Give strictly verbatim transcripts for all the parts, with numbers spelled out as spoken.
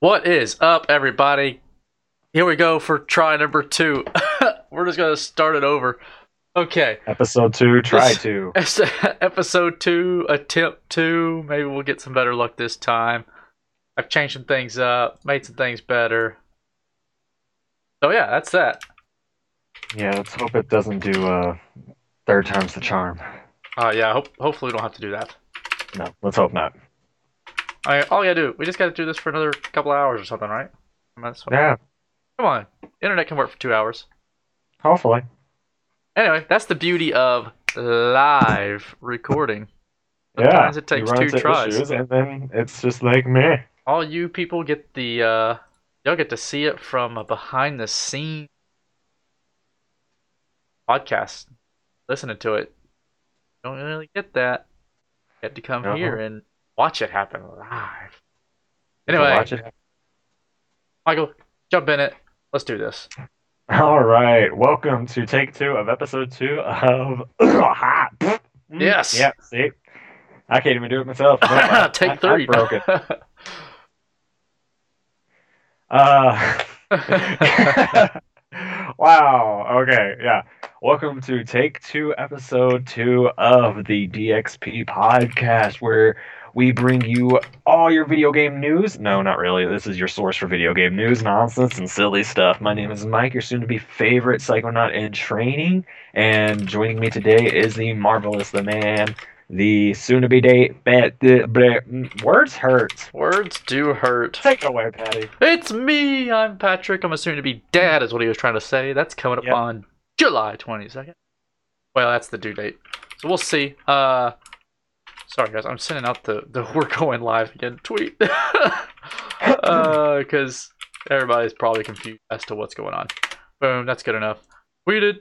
What is up, everybody? Here we go for try number two. We're just gonna start it over. Okay. Episode two, try it's, two. It's episode two, attempt two. Maybe we'll get some better luck this time. I've changed some things up, made some things better. So yeah, that's that. Yeah, let's hope it doesn't do uh, third time's the charm. Uh, yeah, hope, hopefully we don't have to do that. No, let's hope not. All right, all we gotta do, we just gotta do this for another couple of hours or something, right? Yeah. Come on, internet can work for two hours. Hopefully. Anyway, that's the beauty of live recording. Sometimes yeah, it takes two tries. Issues, and then it's just like me. All you people get the, uh, y'all get to see it from behind the scenes. Podcast, listening to it, don't really get that. You had to come uh-huh. here and watch it happen live. Anyway, watch it. Michael, jump in it. Let's do this. All right, welcome to take two of episode two of Hot. Yes. Yeah. See, I can't even do it myself. I, take three. I, I broke it. uh. Wow. Okay. Yeah. Welcome to Take Two, Episode Two of the D X P podcast, where we bring you all your video game news. No, not really. This is your source for video game news, nonsense, and silly stuff. My name is Mike, your soon-to-be favorite psychonaut in training, and joining me today is the marvelous, the man, the soon-to-be date. But the words hurt. Words do hurt. Take it away, Patty. It's me. I'm Patrick. I'm a soon-to-be dad, is what he was trying to say. That's coming up yep. on July twenty-second. Well, that's the due date. So we'll see. Uh, sorry, guys. I'm sending out the, the we're going live again tweet. Because uh, everybody's probably confused as to what's going on. Boom. That's good enough. Tweeted.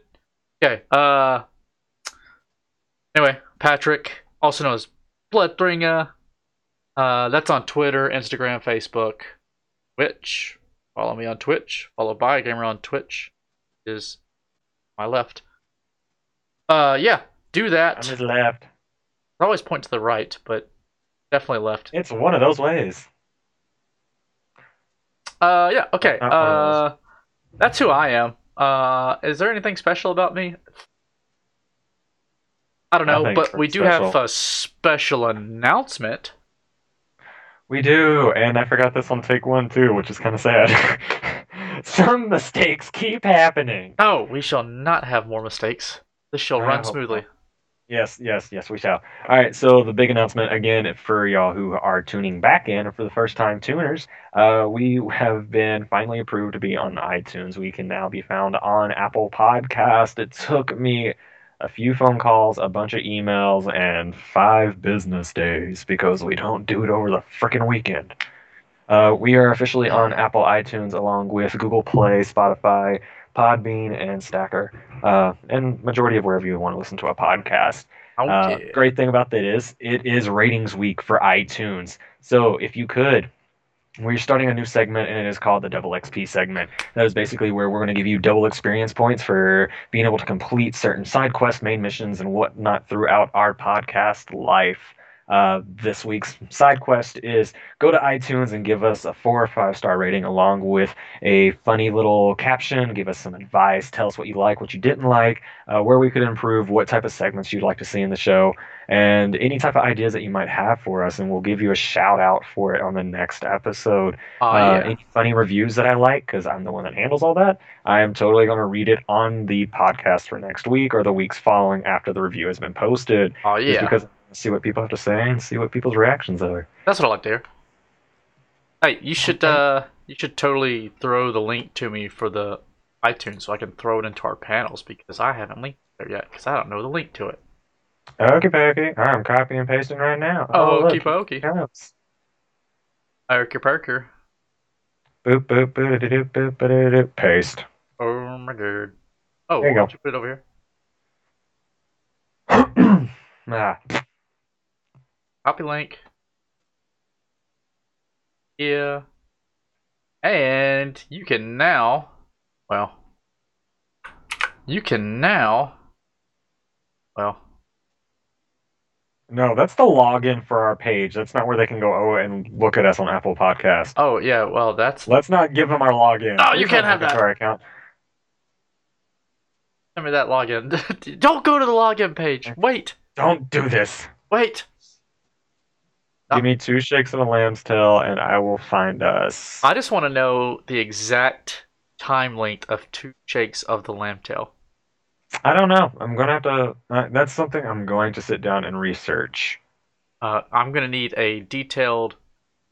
Okay. Uh, anyway, Patrick, also known as Bloodbringer. Uh, that's on Twitter, Instagram, Facebook, Twitch. Follow me on Twitch. Follow Biogamer on Twitch. Is my left. Uh, yeah, do that. I'm his left. I always point to the right, but definitely left. It's one of those ways. Uh, yeah, okay. Uh, that's who I am. Uh, is there anything special about me? I don't know, but we do have a special announcement. We do, and I forgot this on take one too, which is kind of sad. Some mistakes keep happening. Oh, we shall not have more mistakes. This shall I run smoothly. Yes, yes, yes, we shall. All right, so the big announcement, again, for y'all who are tuning back in, or for the first-time tuners, uh, we have been finally approved to be on iTunes. We can now be found on Apple Podcast. It took me a few phone calls, a bunch of emails, and five business days because we don't do it over the frickin' weekend. Uh, we are officially on Apple iTunes along with Google Play, Spotify, Podbean, and Stacker, uh, and majority of wherever you want to listen to a podcast. Okay. Uh, great thing about that is it is ratings week for iTunes. So if you could, we're starting a new segment, and it is called the Double X P segment. That is basically where we're going to give you double experience points for being able to complete certain side quests, main missions, and whatnot throughout our podcast life. Uh, this week's side quest is go to iTunes and give us a four or five star rating along with a funny little caption, give us some advice, tell us what you like, what you didn't like, uh, where we could improve, what type of segments you'd like to see in the show, and any type of ideas that you might have for us, and we'll give you a shout out for it on the next episode. Uh, uh, yeah. Any funny reviews that I like, because I'm the one that handles all that, I am totally going to read it on the podcast for next week or the weeks following after the review has been posted. Oh, yeah. Just because see what people have to say and see what people's reactions are. That's what I like to hear. Hey, you should uh, you should totally throw the link to me for the iTunes so I can throw it into our panels because I haven't linked there yet because I don't know the link to it. Okie dokie. I'm copying and pasting right now. Oh, okie dokie. Erker perker. Boop boop boop boop boop boop paste. Oh my god. Oh, why don't you put it over here? Nah. Copy link. Yeah. And you can now, well, you can now, well, No, that's the login for our page. That's not where they can go oh, and look at us on Apple Podcasts. Oh, yeah, well, that's... Let's not give them our login. Oh, you can't have that. Our account. Give me that login. Don't go to the login page. Wait. Don't do this. Wait. Stop. Give me two shakes and a lamb's tail, and I will find us. I just want to know the exact time length of two shakes of the lamb's tail. I don't know. I'm going to have to... Uh, that's something I'm going to sit down and research. Uh, I'm going to need a detailed,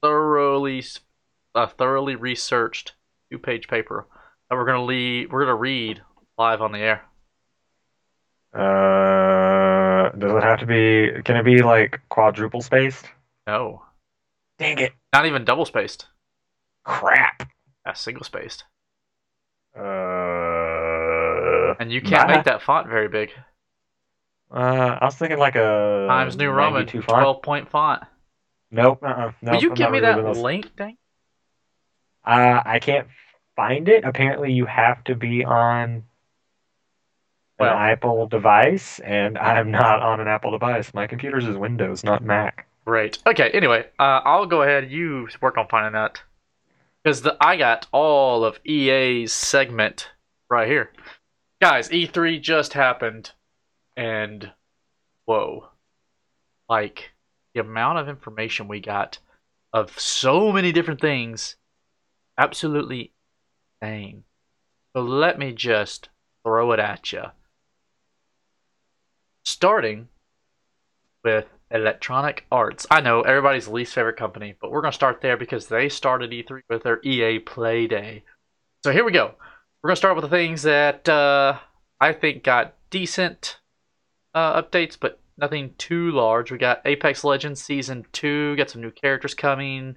thoroughly uh, thoroughly researched two-page paper that we're going to leave, we're going to read live on the air. Uh, does it have to be... Can it be, like, quadruple-spaced? No. Dang it. Not even double-spaced. Crap. That's single-spaced. Uh... And you can't Bye. make that font very big. Uh, I was thinking like a Times New Roman twelve-point font. Nope. Uh-uh. Nope. Will you I'm give me that link thing? Uh, I can't find it. Apparently, you have to be on well, an Apple device, and I'm not on an Apple device. My computer's is Windows, not Mac. Great. Okay. Anyway, uh, I'll go ahead. You work on finding that because I got all of E A's segment right here. Guys, E three just happened, and whoa. Like, the amount of information we got of so many different things, absolutely insane. So let me just throw it at you. Starting with Electronic Arts. I know, everybody's least favorite company, but we're going to start there because they started E three with their E A Play Day. So here we go. We're going to start with the things that uh, I think got decent uh, updates, but nothing too large. We got Apex Legends Season two, got some new characters coming,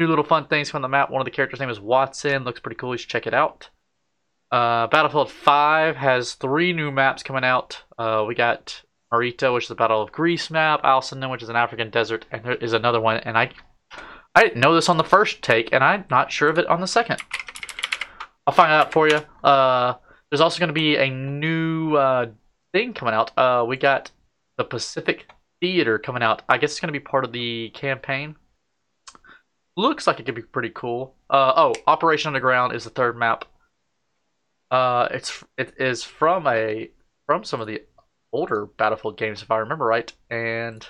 new little fun things from the map. One of the characters' name is Watson, looks pretty cool, you should check it out. Uh, Battlefield five has three new maps coming out. Uh, we got Marita, which is the Battle of Greece map, Alcindon, which is an African desert, and there is another one, and I, I didn't know this on the first take, and I'm not sure of it on the second. I'll find out for you. Uh, there's also going to be a new uh, thing coming out. Uh, we got the Pacific Theater coming out. I guess it's going to be part of the campaign. Looks like it could be pretty cool. Uh, oh, Operation Underground is the third map. Uh, it's it is from a from some of the older Battlefield games, if I remember right. And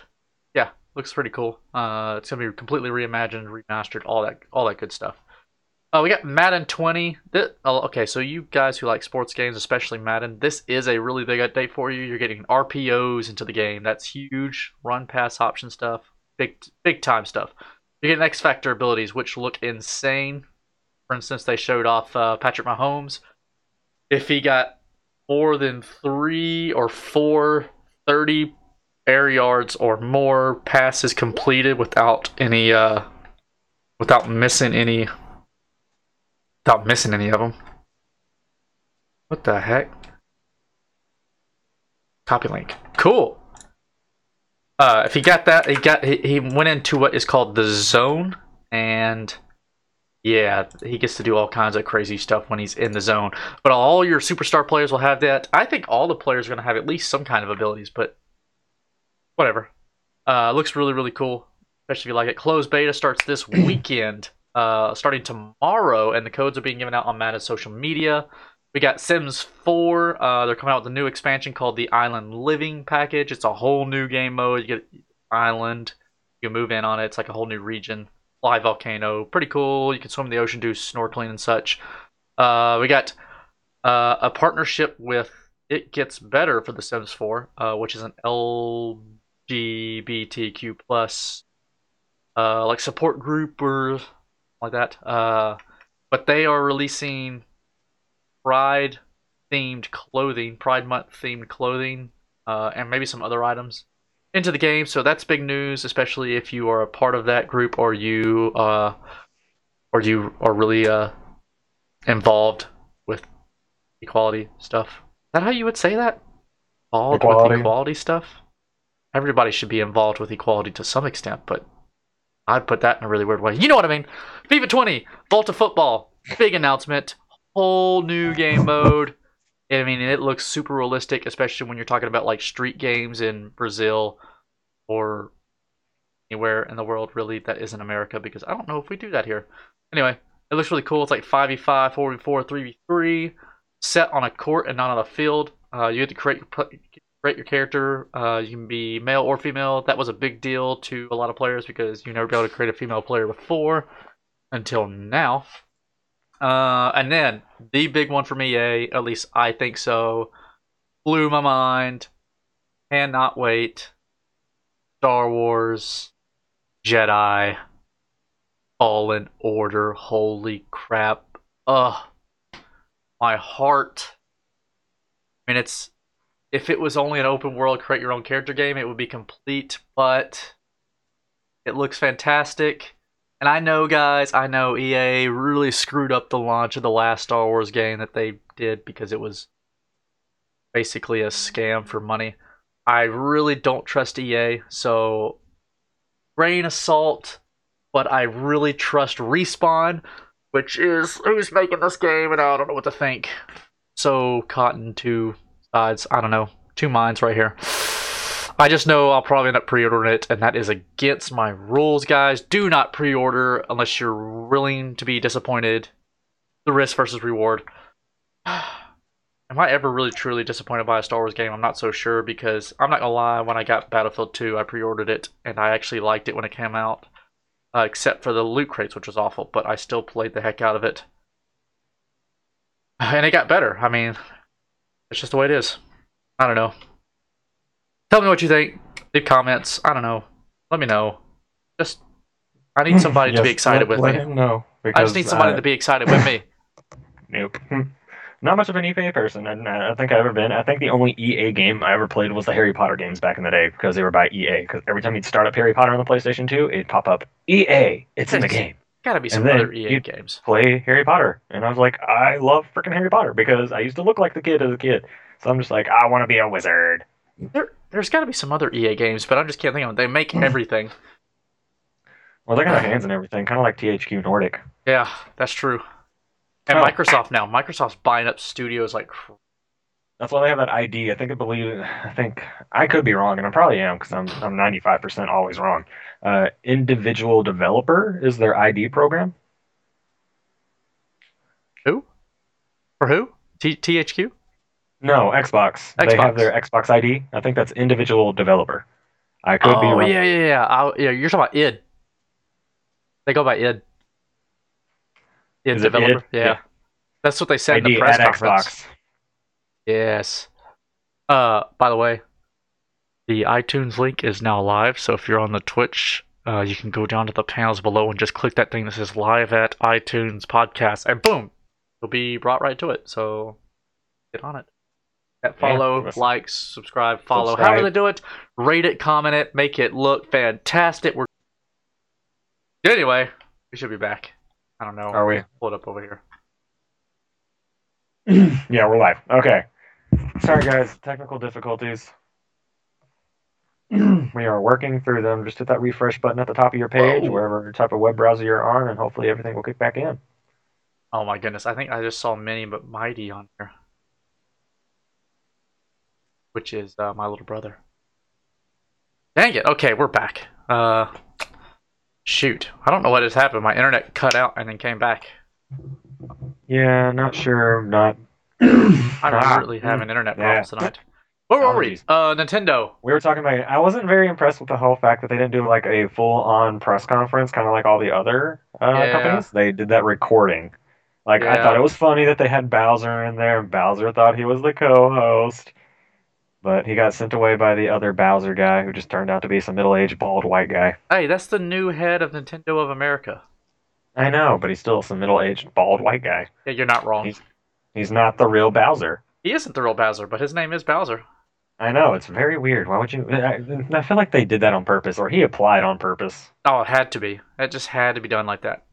yeah, looks pretty cool. Uh, it's going to be completely reimagined, remastered, all that all that good stuff. Oh, we got Madden twenty. This, oh, okay, so you guys who like sports games, especially Madden, this is a really big update for you. You're getting R P Os into the game. That's huge. Run, pass, option stuff. Big, big time stuff. You're getting X Factor abilities, which look insane. For instance, they showed off uh, Patrick Mahomes. If he got more than three or four thirty air yards or more passes completed without any, uh, without missing any. Without missing any of them. What the heck? Copy link. Cool. Uh, if he got that, he got he, he went into what is called the zone, and yeah, he gets to do all kinds of crazy stuff when he's in the zone. But all your superstar players will have that. I think all the players are going to have at least some kind of abilities, but whatever. Uh, looks really really cool, especially if you like it. Closed beta starts this weekend. Uh, starting tomorrow, and the codes are being given out on Madden's social media. We got Sims four. Uh, they're coming out with a new expansion called the Island Living Package. It's a whole new game mode. You get island. You can move in on it. It's like a whole new region. Live volcano. Pretty cool. You can swim in the ocean, do snorkeling and such. Uh, we got uh, a partnership with It Gets Better for the Sims four, uh, which is an L G B T Q plus uh, like support group or like that, uh, but they are releasing Pride themed clothing, Pride Month themed clothing, uh, and maybe some other items into the game. So that's big news, especially if you are a part of that group or you uh, or you are really uh, involved with equality stuff. Is that how you would say that? Involved equality. With equality stuff. Everybody should be involved with equality to some extent, but I'd put that in a really weird way. You know what I mean. FIFA twenty, Volta Football, big announcement. Whole new game mode. I mean, it looks super realistic, especially when you're talking about like street games in Brazil. or anywhere in the world really that isn't America, because I don't know if we do that here. Anyway, it looks really cool. It's like five v five, four v four, three v three, set on a court and not on a field. Uh, you have to create your, create your character. Uh, you can be male or female. That was a big deal to a lot of players because you never be able to create a female player before until now. Uh, and then the big one from E A, at least I think so, blew my mind. Cannot wait. Star Wars Jedi Fallen Order. Holy crap. Ugh. My heart. I mean, it's, if it was only an open world create your own character game, it would be complete, but it looks fantastic. And I know, guys, I know E A really screwed up the launch of the last Star Wars game that they did because it was basically a scam for money. I really don't trust E A, so grain of salt, but I really trust Respawn, which is who's making this game, and I don't know what to think. So cotton to sides, I don't know, two minds right here. I just know I'll probably end up pre-ordering it, and that is against my rules, guys. Do not pre-order unless you're willing to be disappointed. The risk versus reward. Am I ever really truly disappointed by a Star Wars game? I'm not so sure, because I'm not going to lie, when I got Battlefield two, I pre-ordered it, and I actually liked it when it came out. Uh, except for the loot crates, which was awful, but I still played the heck out of it. And it got better. I mean, it's just the way it is. I don't know. Tell me what you think. Leave comments. I don't know. Let me know. Just, I need somebody yes, to be excited let, with let me. Know, I just need somebody I, to be excited with me. Nope. Not much of an E A person. I don't think I've ever been. I think the only E A game I ever played was the Harry Potter games back in the day because they were by E A. Because every time you'd start up Harry Potter on the PlayStation two, it'd pop up E A. It's in the game. Gotta be some other E A games. Play Harry Potter, and I was like, I love freaking Harry Potter because I used to look like the kid as a kid. So I'm just like, I want to be a wizard. There, there's got to be some other E A games, but I just can't think of them. They make everything. Well, they got their hands in everything, kind of like T H Q Nordic. Yeah, that's true. And oh. Microsoft now. Microsoft's buying up studios like. That's why they have that I D. I think I believe. I think I could be wrong, and I probably am because I'm I'm ninety-five percent always wrong. Uh, individual developer is their I D program. Who? For who? T- THQ? No, Xbox. Xbox. They have their Xbox I D. I think that's individual developer. I could oh, be wrong. Oh yeah, yeah, yeah. I'll, yeah. You're talking about I D. They go by I D. I D is developer. I D? Yeah. yeah, that's what they said I D in the press conference. Xbox. Yes. Uh, by the way, the iTunes link is now live, so if you're on the Twitch, uh, you can go down to the panels below and just click that thing that says live at iTunes podcast, and boom, you'll be brought right to it. So get on it. That follow, yeah, like, subscribe, follow. Subscribe. However they do it, rate it, comment it, make it look fantastic. We're anyway, we should be back. I don't know. Are we? Pull it up over here. Yeah, we're live. Okay. Sorry, guys. Technical difficulties. We are working through them. Just hit that refresh button at the top of your page, Whoa. wherever type of web browser you're on, and hopefully everything will kick back in. Oh, my goodness. I think I just saw Mini but Mighty on here, which is uh, my little brother. Dang it. Okay, we're back. Uh, shoot. I don't know what has happened. My internet cut out and then came back. Yeah, not sure. Not. I really have an internet problems yeah. tonight. Where were we? Uh, Nintendo. We were talking about. I wasn't very impressed with the whole fact that they didn't do like a full-on press conference, kind of like all the other uh, yeah. companies. They did that recording. Like yeah. I thought it was funny that they had Bowser in there, and Bowser thought he was the co-host, but he got sent away by the other Bowser guy, who just turned out to be some middle-aged bald white guy. Hey, that's the new head of Nintendo of America. I know, but he's still some middle-aged, bald, white guy. Yeah, you're not wrong. He's, he's not the real Bowser. He isn't the real Bowser, but his name is Bowser. I know, it's very weird. Why would you... I, I feel like they did that on purpose, or he applied on purpose. Oh, it had to be. It just had to be done like that.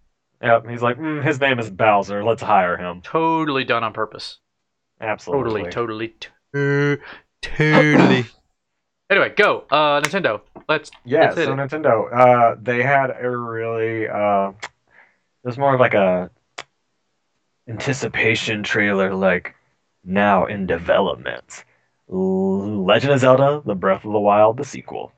Yep, he's like, mm, his name is Bowser, let's hire him. Totally done on purpose. Absolutely. Totally, totally, totally. Anyway, go. Uh, Nintendo. Let's... Yeah, so it. Nintendo. Uh, they had a really... Uh, It was more of like a anticipation trailer, like, now in development. Legend of Zelda, The Breath of the Wild, the sequel.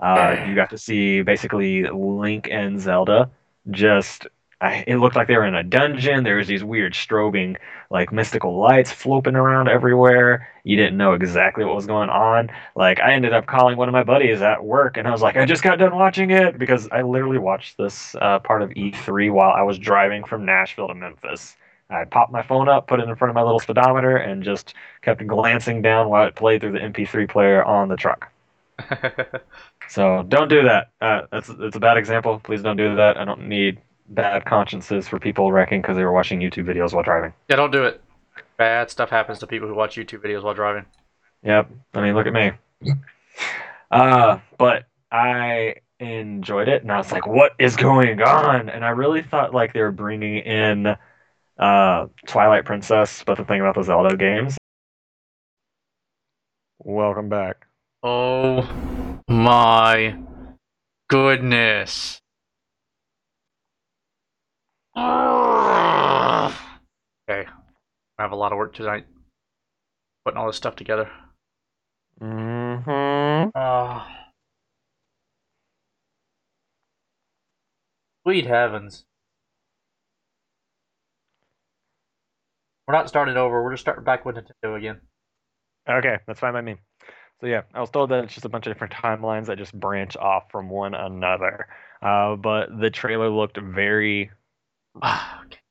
Uh, you got to see basically Link and Zelda just... I, it looked like they were in a dungeon. There was these weird strobing, like, mystical lights floating around everywhere. You didn't know exactly what was going on. Like, I ended up calling one of my buddies at work, and I was like, I just got done watching it, because I literally watched this uh, part of E three while I was driving from Nashville to Memphis. I popped my phone up, put it in front of my little speedometer, and just kept glancing down while it played through the M P three player on the truck. So, don't do that. Uh, that's, that's a bad example. Please don't do that. I don't need... bad consciences for people wrecking because they were watching YouTube videos while driving. Yeah, don't do it. Bad stuff happens to people who watch YouTube videos while driving. Yep. I mean, look at me. Uh, but I enjoyed it, and I was like, what is going on? And I really thought like they were bringing in uh, Twilight Princess, but the thing about the Zelda games. Welcome back. Oh my goodness. Okay, I have a lot of work tonight, putting all this stuff together. Mm-hmm. Uh, sweet heavens. We're not starting over, we're just starting back with Nintendo again. Okay, that's fine by me. So yeah, I was told that it's just a bunch of different timelines that just branch off from one another. Uh, but the trailer looked very...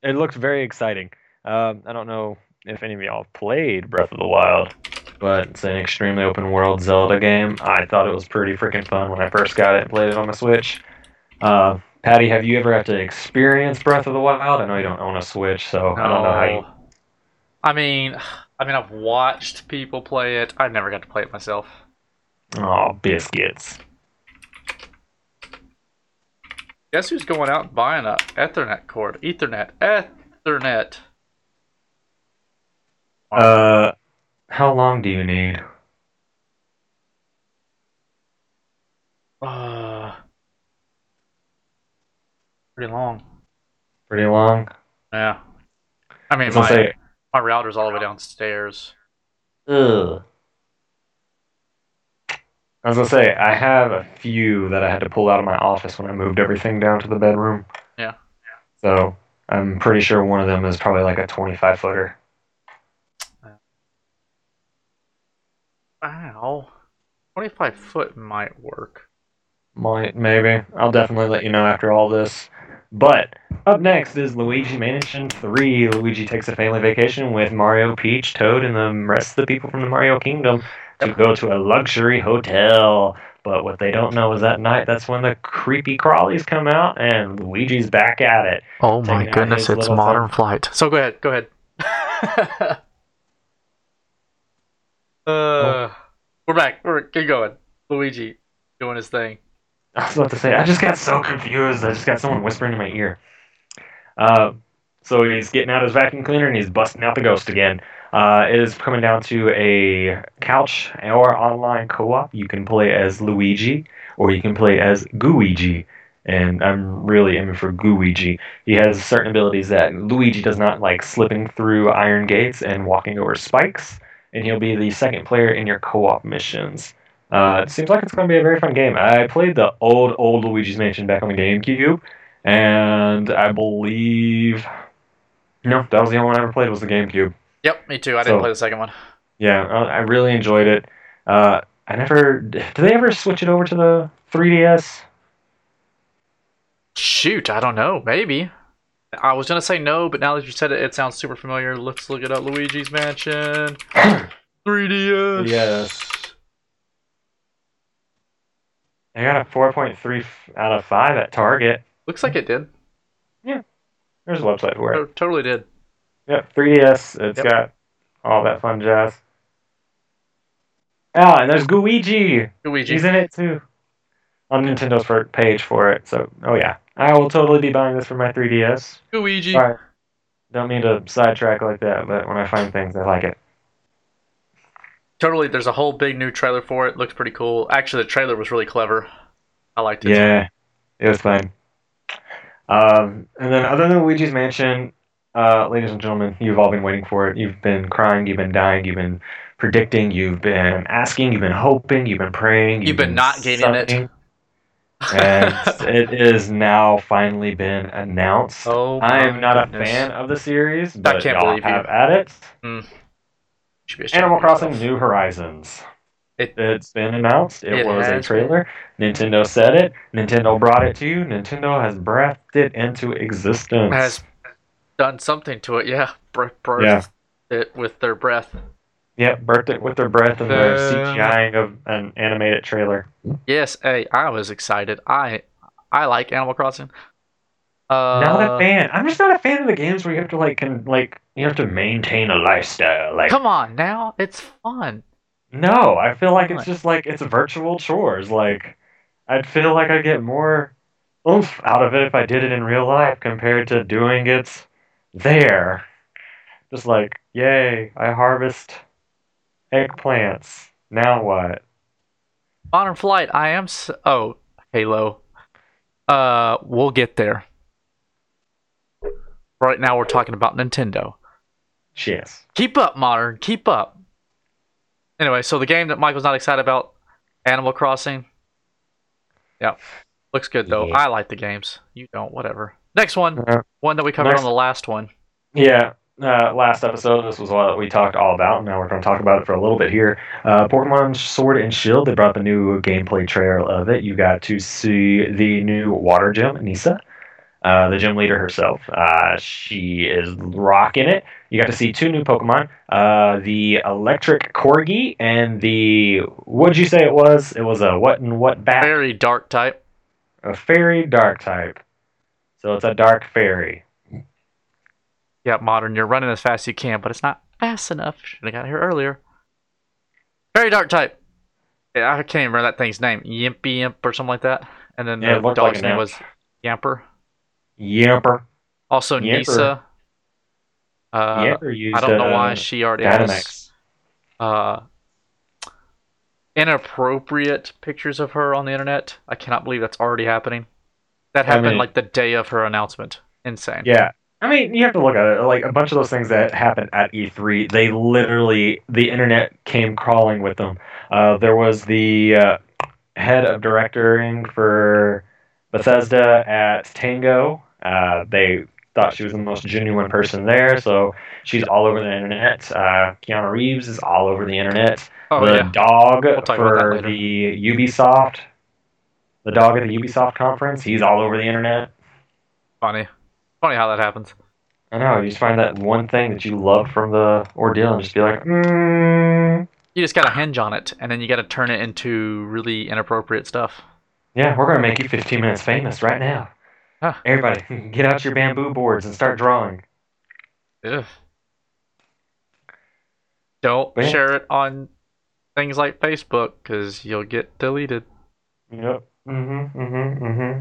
it looked very exciting. Um, I don't know if any of y'all played Breath of the Wild, but it's an extremely open-world Zelda game. I thought it was pretty freaking fun when I first got it and played it on the Switch. Uh, Patty, have you ever had to experience Breath of the Wild? I know you don't own a Switch, so no. I don't know how you... I mean, I mean, I've watched people play it. I never got to play it myself. Oh, biscuits. Guess who's going out and buying a Ethernet cord? Ethernet. Ethernet. Uh, how long do you need? Uh, pretty long. Pretty long? Yeah. I mean, my, say, my router's all the way downstairs. Ugh. I was going to say, I have a few that I had to pull out of my office when I moved everything down to the bedroom. Yeah. So, I'm pretty sure one of them is probably like a twenty-five footer. Wow. twenty-five foot might work. Might, maybe. I'll definitely let you know after all this. But, up next is Luigi Mansion three. Luigi takes a family vacation with Mario, Peach, Toad, and the rest of the people from the Mario Kingdom to go to a luxury hotel. But what they don't know is that night, that's when the creepy crawlies come out, and Luigi's back at it. Oh my goodness, it's Modern Flight. So go ahead, go ahead. uh, oh. We're back, we're keep going. Luigi doing his thing. I was about to say, I just got so confused. I just got someone whispering in my ear. Uh, so he's getting out his vacuum cleaner, and he's busting out the ghost again. Uh, it is coming down to a couch or online co-op. You can play as Luigi, or you can play as Gooigi. And I'm really aiming for Gooigi. He has certain abilities that Luigi does not, like slipping through iron gates and walking over spikes. And he'll be the second player in your co-op missions. Uh, it seems like it's going to be a very fun game. I played the old, old Luigi's Mansion back on the GameCube. And I believe... No, that was the only one I ever played was the GameCube. Yep, me too. I didn't so, play the second one. Yeah, I really enjoyed it. Uh, I never... Did they ever switch it over to the three D S? Shoot, I don't know. Maybe. I was going to say no, but now that you said it, it sounds super familiar. Let's look it up. Luigi's Mansion. three D S. Yes. I got a four point three out of five at Target. Looks like it did. Yeah. There's a website for it. it totally did. Yep, three D S. It's yep. got all that fun jazz. Ah, and there's Gooigi. Gooigi. He's in it, too. On Nintendo's for, page for it. So, oh, yeah. I will totally be buying this for my three D S. Gooigi. Sorry. Don't mean to sidetrack like that, but when I find things, I like it. Totally. There's a whole big new trailer for it. Looks pretty cool. Actually, the trailer was really clever. I liked it. Yeah. It was fun. Um, and then other than Luigi's Mansion... Uh, ladies and gentlemen, you've all been waiting for it. You've been crying, you've been dying, you've been predicting, you've been asking, you've been hoping, you've been praying. You've, you've been, been not getting it. And it is now finally been announced. Oh, I am not goodness. a fan of the series, but I can't y'all believe have you. at it. Mm. Animal Crossing yourself. New Horizons. It, it's been announced. It, it was a trailer. Been. Nintendo said it. Nintendo brought it to you. Nintendo has breathed it into existence. Has done something to it, yeah. Birthed yeah. it with their breath. Yeah, birthed it with their breath and their um, CGIing of an animated trailer. Yes, hey, I was excited. I I like Animal Crossing. Uh, not a fan. I'm just not a fan of the games where you have to like can, like you have to maintain a lifestyle. Like, come on, now it's fun. No, I feel like it's just like it's virtual chores. Like, I'd feel like I'd get more oomph out of it if I did it in real life compared to doing it there. Just like, yay, I harvest eggplants. Now what? Modern Flight, I am so... Oh, Halo. Uh, we'll get there. Right now we're talking about Nintendo. Yes. Keep up, Modern. Keep up. Anyway, so the game that Michael's not excited about, Animal Crossing. Yeah. Looks good, though. Yeah. I like the games. You don't. Whatever. Next one. Uh, one that we covered next. on the last one. Yeah. Uh, last episode, this was what we talked all about, and now we're going to talk about it for a little bit here. Uh, Pokemon Sword and Shield, they brought the new gameplay trail of it. You got to see the new water gym, Nissa. Uh, the gym leader herself. Uh, she is rocking it. You got to see two new Pokemon, uh, the electric Corgi and the, what'd you say it was? It was a what and what bat? Fairy dark type. A fairy dark type. So it's a dark fairy. Yeah, Modern, you're running as fast as you can, but it's not fast enough. Should have got here earlier. Fairy dark type. Yeah, I can't even remember that thing's name. Yimpy Imp or something like that. And then yeah, the dog's like name was Yamper. Yamper. Also, Yamper. Nissa. Uh, Yamper used, I don't know uh, why she already Dynamax. has uh, inappropriate pictures of her on the internet. I cannot believe that's already happening. That happened I mean, like the day of her announcement. Insane. Yeah. I mean, you have to look at it. Like, a bunch of those things that happened at E three, they literally, the internet came crawling with them. Uh, there was the uh, head of directing for Bethesda at Tango. Uh, they thought she was the most genuine person there, so she's all over the internet. Uh, Keanu Reeves is all over the internet. Oh, the yeah. dog we'll for the Ubisoft, the dog at the Ubisoft conference, he's all over the internet. Funny. Funny how that happens. I know, you just find that one thing that you love from the ordeal and just be like, mm. You just gotta hinge on it, and then you gotta turn it into really inappropriate stuff. Yeah, we're gonna make you fifteen minutes famous right now. Huh. Everybody, get out your bamboo boards and start drawing. Ugh. Don't yeah. share it on things like Facebook, because you'll get deleted. Yep. Mm-hmm, mm-hmm, mm-hmm.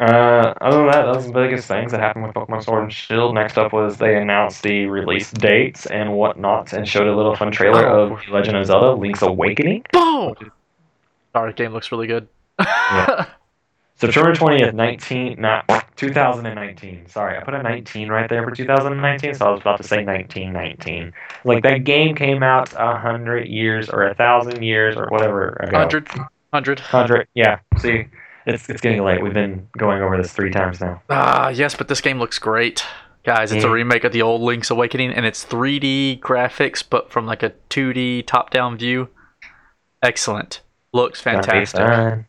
Uh, other than that, those are the biggest things that happened with Pokemon Sword and Shield. Next up was they announced the release dates and whatnot, and showed a little fun trailer oh. of Legend of Zelda Link's Awakening. Boom! Our game looks really good. Yeah. September twentieth, nineteen, not, twenty nineteen. Sorry, I put a nineteen right there for two thousand nineteen, so I was about to say nineteen nineteen. Like, that game came out a hundred years or a thousand years or whatever ago. Hundred. Hundred. Hundred, yeah. See, it's it's getting late. We've been going over this three times now. Ah, uh, yes, but this game looks great. Guys, it's yeah. a remake of the old Link's Awakening, and it's three D graphics, but from like a two D top-down view. Excellent. Looks fantastic.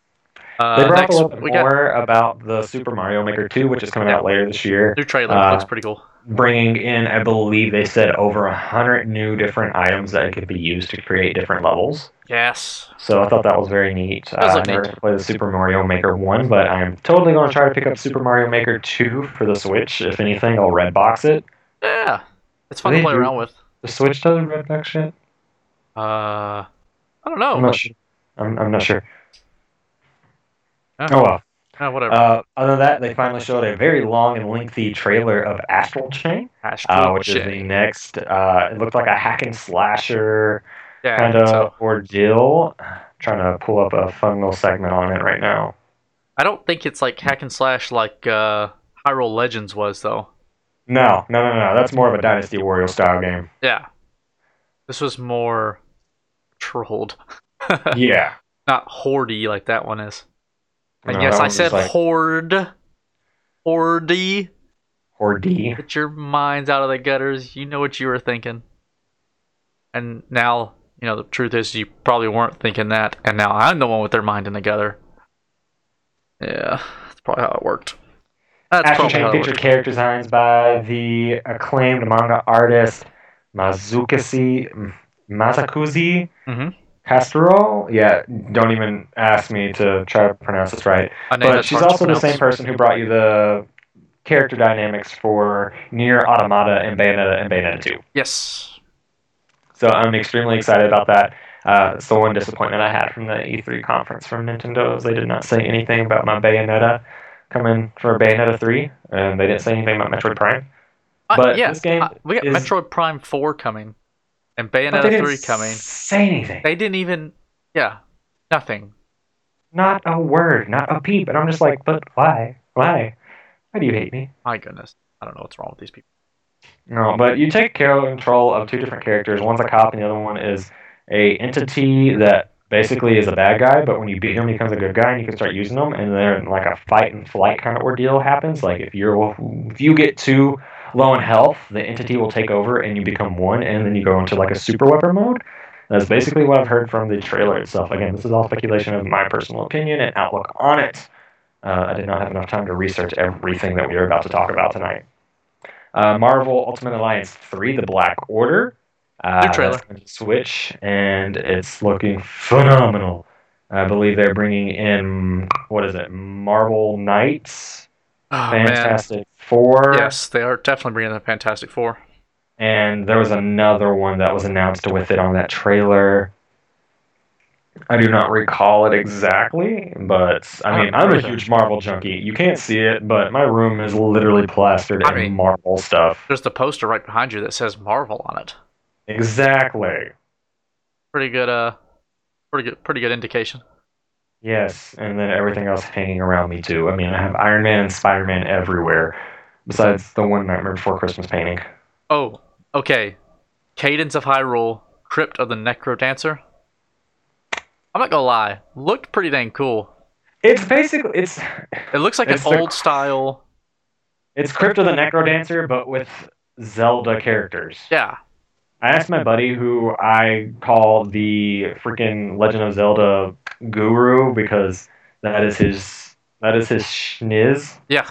Uh, they brought next, a little bit more got... about the Super Mario Maker two, which is coming yeah. out later this year. New trailer uh, looks pretty cool. Bringing in, I believe they said, over one hundred new different items that could be used to create different levels. Yes. So I thought that was very neat. Uh, I've never played the Super Mario Maker one, but I'm totally going to try to pick up Super Mario Maker two for the Switch. If anything, I'll red box it. Yeah. It's fun they to play do... around with. The Switch doesn't red box shit? Uh, I don't know. I'm not sure. I'm, I'm not sure. Oh, oh well. Oh, whatever. Uh, other than that, they finally showed a very long and lengthy trailer of Astral Chain, Astral uh, which Chain. is the next. Uh, it looked like a hack and slasher yeah, kind of so. ordeal. I'm trying to pull up a fun little segment on it right now. I don't think it's like hack and slash like uh, Hyrule Legends was, though. No, no, no, no. That's more of a Dynasty Warriors style game. Yeah. This was more trolled. yeah. Not hoardy like that one is. I no, guess I said like... horde. Hordy. Hordy. Get your minds out of the gutters. You know what you were thinking. And now, you know, the truth is you probably weren't thinking that. And now I'm the one with their mind in the gutter. Yeah, that's probably how it worked. That's Action Chain featured character designs by the acclaimed manga artist Mazukashi Masakuzi mm-hmm. Casterol. Yeah, don't even ask me to try to pronounce this right. But she's also the same person who brought you the character dynamics for Nier Automata and Bayonetta and Bayonetta two. Yes. So I'm extremely excited about that. Uh, it's the one disappointment I had from the E three conference from Nintendo is they did not say anything about my Bayonetta coming for Bayonetta three, and they didn't say anything about Metroid Prime. But uh, yeah, this game uh, we got is... Metroid Prime four coming, and Bayonetta three coming. Say anything? They didn't even. Yeah, nothing. Not a word, not a peep, and I'm just like, but why, why, why do you hate me? My goodness, I don't know what's wrong with these people. No, but you take control of two different characters. One's a cop, and the other one is a entity that basically is a bad guy, but when you beat him, he becomes a good guy, and you can start using him, and then like a fight and flight kind of ordeal happens. Like if you're if you get too low in health, the entity will take over, and you become one, and then you go into like a super weapon mode. That's basically what I've heard from the trailer itself. Again, this is all speculation of my personal opinion and outlook on it. Uh, I did not have enough time to research everything that we are about to talk about tonight. Uh, Marvel Ultimate Alliance three: The Black Order. Uh, New trailer. Switch, and it's looking phenomenal. I believe they're bringing in, what is it, Marvel Knights? Oh, Fantastic man. Four. Yes, they are definitely bringing in Fantastic Four. And there was another one that was announced with it on that trailer. I do not recall it exactly, but I mean, I'm a huge Marvel junkie. You can't see it, but my room is literally plastered I in mean, Marvel stuff. There's the poster right behind you that says Marvel on it. Exactly. Pretty good. Uh, pretty good. Pretty good indication. Yes, and then everything else hanging around me too. I mean, I have Iron Man and Spider-Man everywhere, besides the one Nightmare Before Christmas painting. Oh, okay. Cadence of Hyrule, Crypt of the Necrodancer. I'm not gonna lie, looked pretty dang cool. It's basically it's. It looks like an old style. It's Crypt of the Necrodancer, but with Zelda characters. Yeah. I asked my buddy, who I call the freaking Legend of Zelda guru, because that is his that is his schniz. Yeah.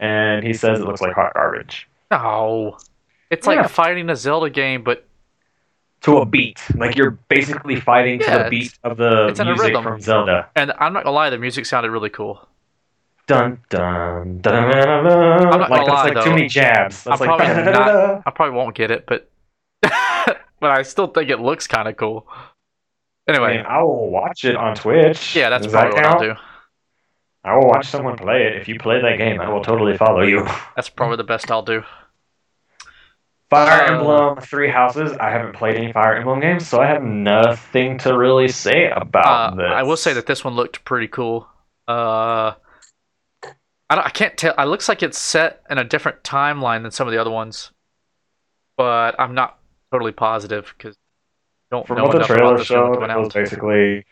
And he says it looks like hot garbage. No. It's yeah. like fighting a Zelda game, but... to a beat. Like, you're basically fighting yeah, to the beat of the music from Zelda. And I'm not going to lie, the music sounded really cool. Dun dun dun dun dun. I'm not like, that's like though. Too many jabs. That's I, like, probably not, I probably won't get it, but... but I still think it looks kind of cool. Anyway, I, mean, I will watch it on Twitch. Yeah, that's Does probably that what I'll do. I will watch someone play it. If you play that game, I will totally follow you. That's probably the best I'll do. Fire uh, Emblem Three Houses. I haven't played any Fire Emblem games, so I have nothing to really say about uh, this. I will say that this one looked pretty cool. Uh, I don't, I can't tell. It looks like it's set in a different timeline than some of the other ones, but I'm not totally positive because don't From know what the trailer showed, it was basically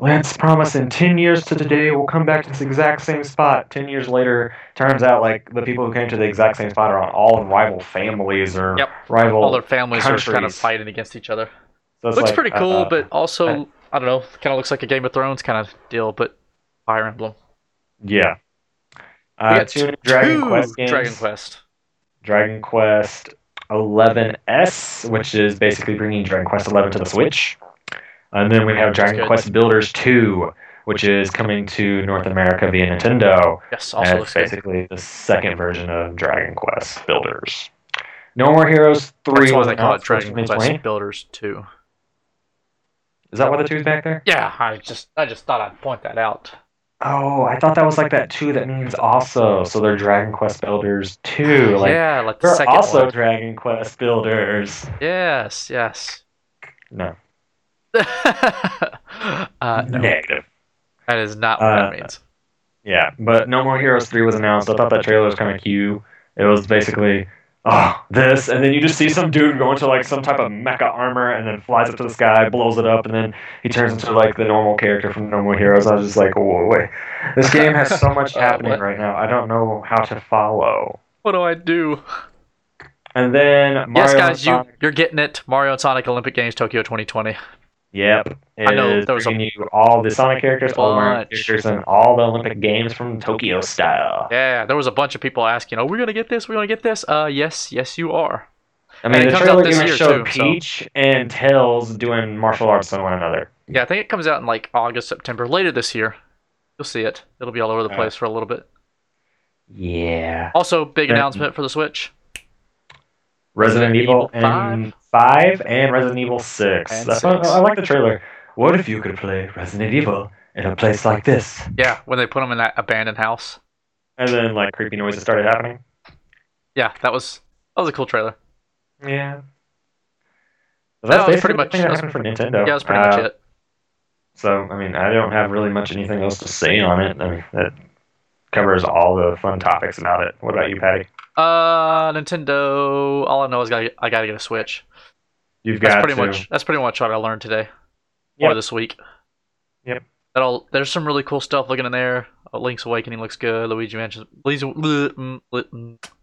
Lance promise in ten years to today we'll come back to this exact same spot. ten years later, turns out like the people who came to the exact same spot are on all rival families or yep. rival all their families countries. Are kind of fighting against each other. So looks like, pretty cool, uh, but also I, I don't know, kind of looks like a Game of Thrones kind of deal, but Fire Emblem. Yeah. Uh, two Dragon two Quest games. Dragon Quest. Dragon Quest eleven S, which is basically bringing Dragon Quest eleven to the Switch. And then we have Dragon Quest Builders two, which is coming to North America via Nintendo. Yes, also and it's basically good. The second version of Dragon Quest Builders. No More Heroes three. That's why they call it Dragon Quest Builders two. Is that why the two's back there? Yeah, I just I just thought I'd point that out. Oh, I thought that was like that too. That means also. So they're Dragon Quest Builders too. Like, yeah, like the second one. They're also Dragon Quest Builders. Yes, yes. No. uh, no. Negative. That is not what uh, that means. Yeah, but No More Heroes three was announced. I thought that trailer was kind of cute. It was basically oh, this, and then you just see some dude go into like some type of mecha armor and then flies up to the sky, blows it up, and then he turns into like the normal character from No More Heroes. I was just like, whoa, wait. This game has so much uh, happening what? right now. I don't know how to follow. What do I do? And then Mario Yes, guys, you, you're getting it. Mario and Sonic Olympic Games Tokyo twenty twenty. Yep. It I know. There was a you all the Sonic characters, bunch. all the Mario characters, and all the Olympic Games from Tokyo style. Yeah, there was a bunch of people asking, "Oh, we're gonna get this? We're gonna get this?" Uh, yes, yes, you are. I mean, and the trailer even showed too, Peach so. and Tails doing martial arts on one another. Yeah, I think it comes out in like August, September, later this year. You'll see it. It'll be all over the place uh, for a little bit. Yeah. Also, big and, announcement for the Switch. Resident, Resident Evil and five and Resident Evil six. And That's six. What, I like the trailer. What if you could play Resident Evil in a place like this? Yeah, when they put them in that abandoned house. And then like creepy noises started happening. Yeah, that was that was a cool trailer. Yeah. So that's no, pretty, pretty much that happened for Nintendo. Yeah, that's pretty uh, much it. So, I mean, I don't have really much anything else to say on it. I mean, that covers all the fun topics about it. What about you, Patty? Uh, Nintendo. All I know is I, I gotta get a Switch. You've got that's pretty to. much that's pretty much what I learned today yep. or this week. Yep. That'll. There's some really cool stuff looking in there. Oh, Link's Awakening looks good. Luigi Mansion.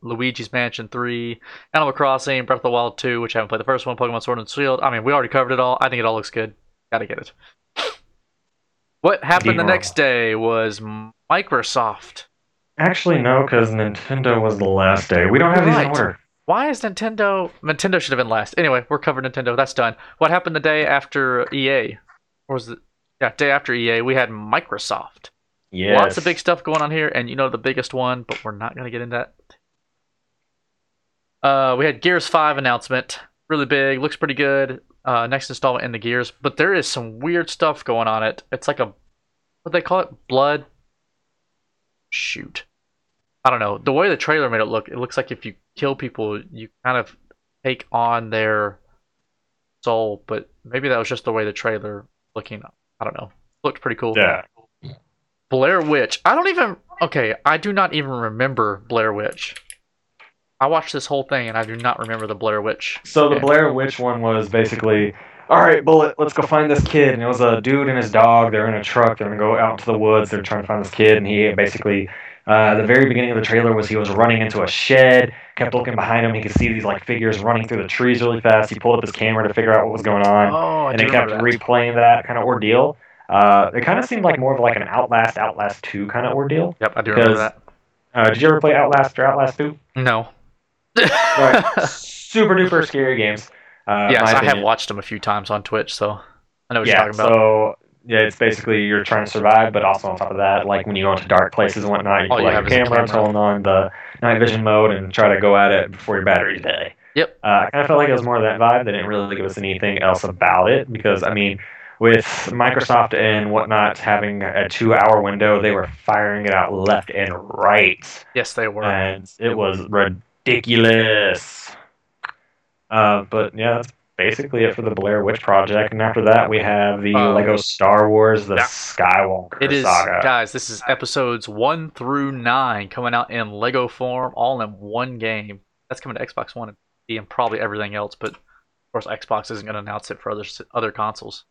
Luigi's Mansion three. Animal Crossing. Breath of the Wild two, which I haven't played the first one. Pokemon Sword and Shield. I mean, we already covered it all. I think it all looks good. Gotta get it. What happened Game the next world. day was Microsoft. Actually, no, because Nintendo was the last day. We don't have right. these in order. Why is Nintendo... Nintendo should have been last. Anyway, we're covering Nintendo. That's done. What happened the day after E A? Or was it... Yeah, day after E A, we had Microsoft. Yes. Lots of big stuff going on here, and you know the biggest one, but we're not going to get into that. Uh, we had Gears five announcement. Really big. Looks pretty good. Uh, next installment in the Gears. But there is some weird stuff going on it. It's like a... What they call it? Blood... Shoot, I don't know. The way the trailer made it look, it looks like if you kill people, you kind of take on their soul. But maybe that was just the way the trailer looking. I don't know. It looked pretty cool. Yeah. Blair Witch. I don't even. Okay, I do not even remember Blair Witch. I watched this whole thing and I do not remember the Blair Witch. So the Blair Witch one was basically, all right, Bullet, let's go find this kid. And it was a dude and his dog. They're in a truck. They're going to go out to the woods. They're trying to find this kid. And he basically, uh, the very beginning of the trailer was he was running into a shed, kept looking behind him. He could see these like figures running through the trees really fast. He pulled up his camera to figure out what was going on. Oh, I and he kept that. replaying that kind of ordeal. Uh, it kind of seemed like more of like an Outlast, Outlast two kind of ordeal. Yep, I do remember that. Uh, did you ever play Outlast or Outlast two? No. Right. Super duper scary games. Uh, yes, I have watched them a few times on Twitch, so I know what yeah, you're talking about. So, yeah, it's basically you're trying to survive, but also on top of that, like when you go into dark places and whatnot, you pull out your camera, turn on the night vision mode, and try to go at it before your batteries die. Yep. Uh, I kind of felt like it was more of that vibe. They didn't really give us anything else about it because, I mean, with Microsoft and whatnot having a two-hour window, they were firing it out left and right. Yes, they were. And it was ridiculous. Uh, but yeah, that's basically it for the Blair Witch Project. And after that, we have the um, Lego Star Wars: The yeah. Skywalker it is, Saga. Guys, this is episodes one through nine coming out in Lego form, all in one game. That's coming to Xbox One and probably everything else. But of course, Xbox isn't going to announce it for other other consoles.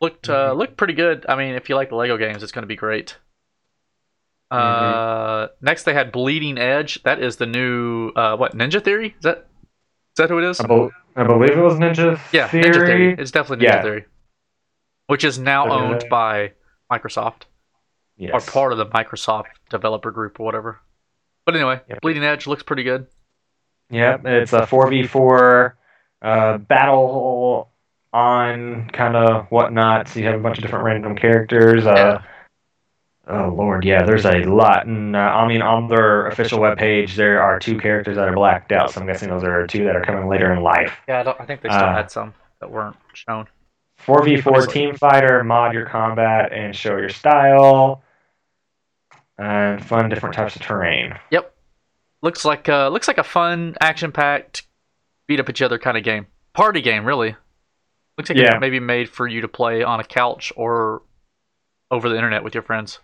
Looked uh, mm-hmm. looked pretty good. I mean, if you like the Lego games, it's going to be great. Uh, mm-hmm. Next they had Bleeding Edge. That is the new uh, what Ninja Theory? Is that is that who it is? I, be- I believe it was Ninja yeah, Theory. Yeah, Ninja Theory. It's definitely Ninja yeah. Theory, which is now owned by Microsoft yes. or part of the Microsoft developer group or whatever. But anyway, yep. Bleeding Edge looks pretty good. Yeah, it's a four v four uh, battle on kind of whatnot. So you have a bunch of different random characters. Uh, yeah. Oh, Lord, yeah, there's a lot. And, uh, I mean, on their official webpage, there are two characters that are blacked out, so I'm guessing those are two that are coming later in life. Yeah, I, don't, I think they still uh, had some that weren't shown. four v four Team Fighter, mod your combat, and show your style. And fun different types of terrain. Yep. Looks like, uh, looks like a fun, action-packed, beat-up-each-other kind of game. Party game, really. Looks like yeah. it may be made for you to play on a couch or over the internet with your friends.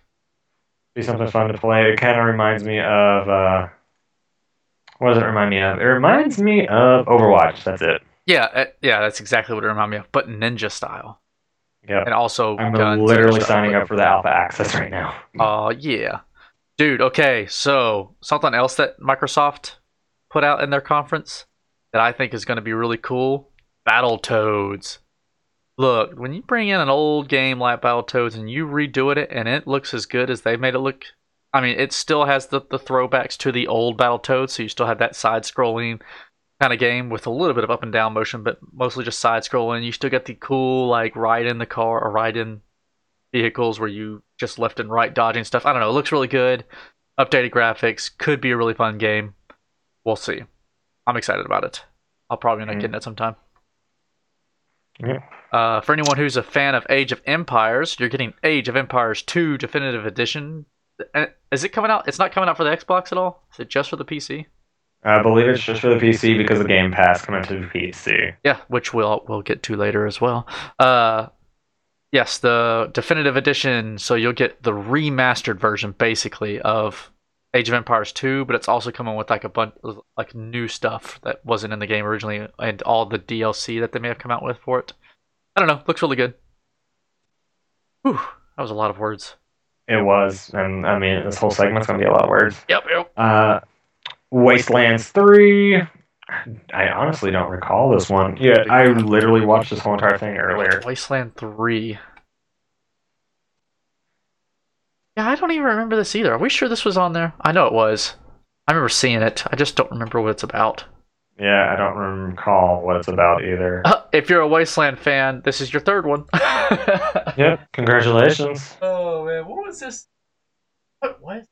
Be something fun to play. It kind of reminds me of uh, What does it remind me of? It reminds me of Overwatch. That's it. Yeah, it, yeah, that's exactly what it reminds me of, but ninja style. Yeah. And also, I'm literally signing up for the Alpha Access right now. Oh, uh, yeah. Dude, okay, so something else that Microsoft put out in their conference that I think is going to be really cool, Battletoads. Look, when you bring in an old game like Battletoads and you redo it and it looks as good as they made it look, I mean, it still has the, the throwbacks to the old Battletoads, so you still have that side-scrolling kind of game with a little bit of up and down motion, but mostly just side-scrolling. You still got the cool, like, ride in the car or ride in vehicles where you just left and right dodging stuff. I don't know. It looks really good. Updated graphics. Could be a really fun game. We'll see. I'm excited about it. I'll probably end up mm-hmm. getting it sometime. Yeah. Uh, for anyone who's a fan of Age of Empires, you're getting Age of Empires two Definitive Edition. Is it coming out? It's not coming out for the Xbox at all? Is it just for the P C? I believe it's just for the P C because the Game Pass coming to the P C. Yeah, which we'll we'll get to later as well. Uh, yes, the Definitive Edition, so you'll get the remastered version, basically, of Age of Empires two, but it's also coming with like a bunch of like new stuff that wasn't in the game originally and all the D L C that they may have come out with for it. I don't know. Looks really good. Whew, that was a lot of words. It was, and I mean, this whole segment's going to be a lot of words. Yep, yep. Uh, Wastelands three. I honestly don't recall this one. Yeah, I literally watched this whole entire thing earlier. Wasteland three. Yeah, I don't even remember this either. Are we sure this was on there? I know it was. I remember seeing it. I just don't remember what it's about. Yeah, I don't recall what it's about either. Uh, if you're a Wasteland fan, this is your third one. Yep, congratulations. Oh, man, what was this? What? what?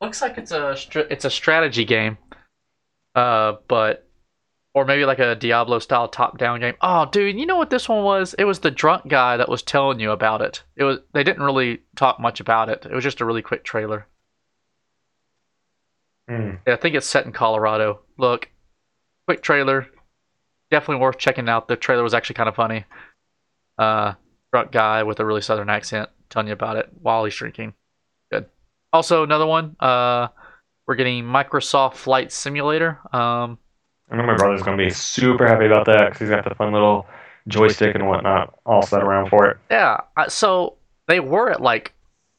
Looks like it's a it's a strategy game. Uh, but... Or maybe like a Diablo-style top-down game. Oh, dude, you know what this one was? It was the drunk guy that was telling you about it. It was they didn't really talk much about it. It was just a really quick trailer. Mm. Yeah, I think it's set in Colorado. Look, quick trailer. Definitely worth checking out. The trailer was actually kind of funny. Uh, drunk guy with a really southern accent telling you about it while he's drinking. Good. Also, another one. Uh, we're getting Microsoft Flight Simulator. Um... I know my brother's going to be super happy about that because he's got the fun little joystick and whatnot all set around for it. Yeah, so they were at like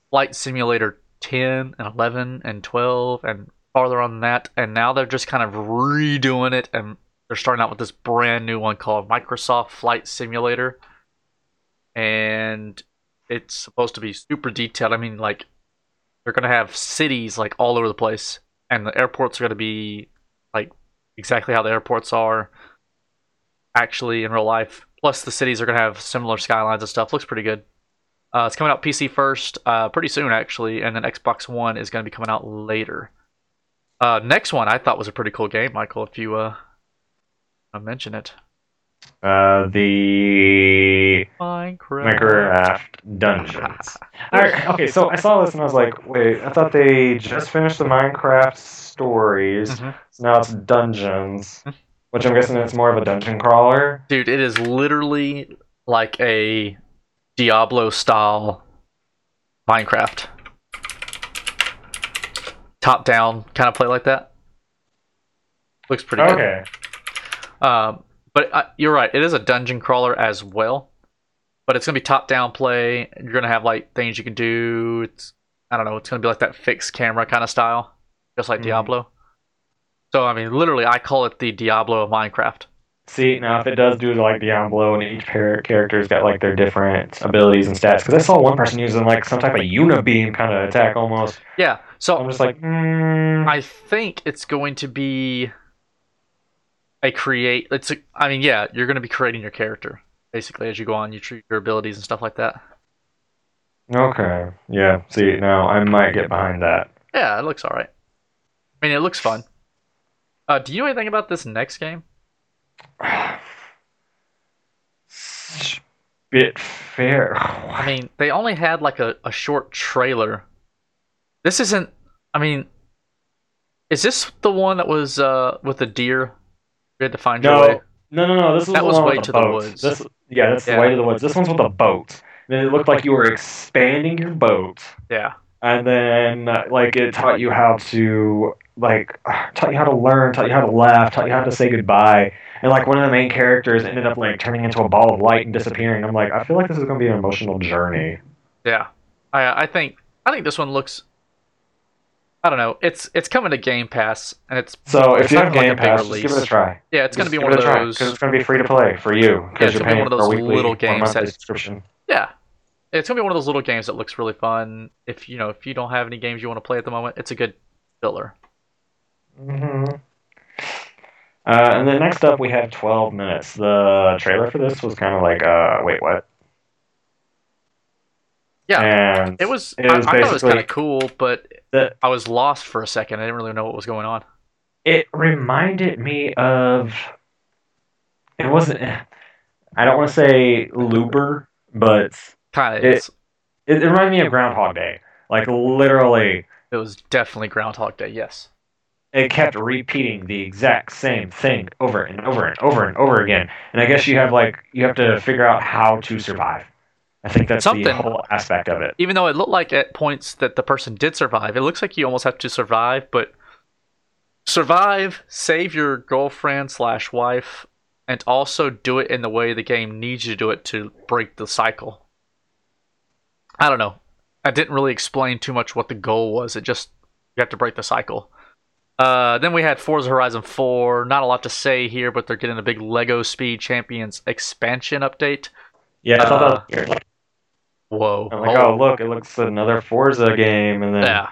Flight Simulator ten and eleven and twelve and farther on than that, and now they're just kind of redoing it, and they're starting out with this brand new one called Microsoft Flight Simulator, and it's supposed to be super detailed. I mean, like, they're going to have cities like all over the place, and the airports are going to be like exactly how the airports are actually in real life. Plus, the cities are going to have similar skylines and stuff. Looks pretty good. Uh, it's coming out P C first, uh, pretty soon, actually, and then Xbox One is going to be coming out later. Uh, next one I thought was a pretty cool game, Michael, if you uh, mention it. Uh, the Minecraft, Minecraft Dungeons. All right, okay, so I saw this and I was like, wait, I thought they just finished the Minecraft stories. Mm-hmm. So now it's Dungeons, which I'm guessing it's more of a dungeon crawler. Dude, it is literally like a Diablo-style Minecraft. Top-down kind of play like that. Looks pretty good. Okay. Um, but uh, you're right. It is a dungeon crawler as well. But it's going to be top-down play. You're going to have like things you can do. It's, I don't know. It's going to be like that fixed camera kind of style. Just like mm. Diablo. So, I mean, literally, I call it the Diablo of Minecraft. See, now if it does do like Diablo and each pair character's got like their different abilities and stats. Because I saw one person using like some type of unibeam kind of attack almost. Yeah. So I'm just like, mm. I think it's going to be a create. It's a, I mean, yeah, you're going to be creating your character basically as you go on. You treat your abilities and stuff like that. Okay. Yeah. See, now I might get behind that. Yeah, it looks all right. I mean, it looks fun. Uh, do you know anything about this next game? Spitfire. I mean, they only had like a, a short trailer. This isn't. I mean, is this the one that was uh, with the deer? You had to find no, your way. No, no, no. This was that the was one way with the to boat. The woods. This, yeah, that's yeah. way to the woods. This one's with a boat. And it looked like you were expanding your boat. Yeah. And then, uh, like, it taught you how to like, taught you how to learn, taught you how to laugh, taught you how to say goodbye. And, like, one of the main characters ended up, like, turning into a ball of light and disappearing. I'm like, I feel like this is going to be an emotional journey. Yeah. I I think I think this one looks... I don't know. It's it's coming to Game Pass, and it's so if you have Game Pass, just give it a try. Yeah, it's going to be one of those because it's going to be free to play for you because you're paying for a weekly little games subscription. Yeah, it's going to be one of those little games that looks really fun. If you know if you don't have any games you want to play at the moment, it's a good filler. Mm-hmm. Uh, and then next up, we have twelve minutes. The trailer for this was kind of like, uh, wait, what? Yeah, and it was. It was I, I thought it was kind of cool, but the, I was lost for a second. I didn't really know what was going on. It reminded me of. It wasn't. I don't want to say Looper, but kind of. It, it, it reminded me of Groundhog Day. Like literally. It was definitely Groundhog Day. Yes. It kept repeating the exact same thing over and over and over and over again, and I guess you have like you have to figure out how to survive. I think that's Something. the whole aspect of it. Even though it looked like at points that the person did survive, it looks like you almost have to survive, but survive, save your girlfriend slash wife, and also do it in the way the game needs you to do it to break the cycle. I don't know. I didn't really explain too much what the goal was. It just, you have to break the cycle. Uh, then we had Forza Horizon four. Not a lot to say here, but they're getting a big LEGO Speed Champions expansion update. Yeah, I thought uh, that was weird. Whoa. I'm like, oh, oh look, it looks another Forza game, and then yeah.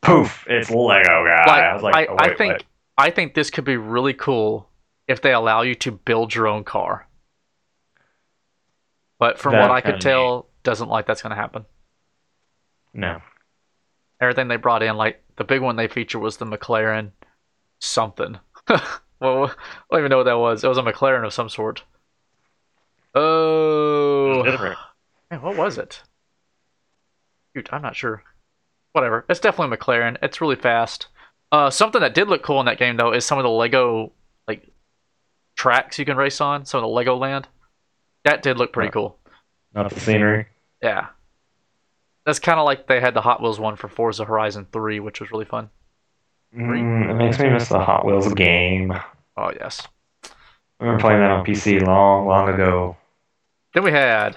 poof, it's Lego guy. Like, I was like, I, oh, wait, I think what? I think this could be really cool if they allow you to build your own car. But from that what I could tell, neat. doesn't like that's gonna happen. No. Everything they brought in, like the big one they featured was the McLaren something. Well, I don't even know what that was. It was a McLaren of some sort. Oh, man, what was it? Dude, I'm not sure. Whatever. It's definitely McLaren. It's really fast. Uh, something that did look cool in that game though is some of the Lego like tracks you can race on. Some of the Lego Land. That did look pretty not, cool. Not the scenery. Yeah, that's kind of like they had the Hot Wheels one for Forza Horizon three, which was really fun. Mm, it makes me miss the Hot Wheels game. Oh yes. I remember playing that on P C long, long ago. Then we had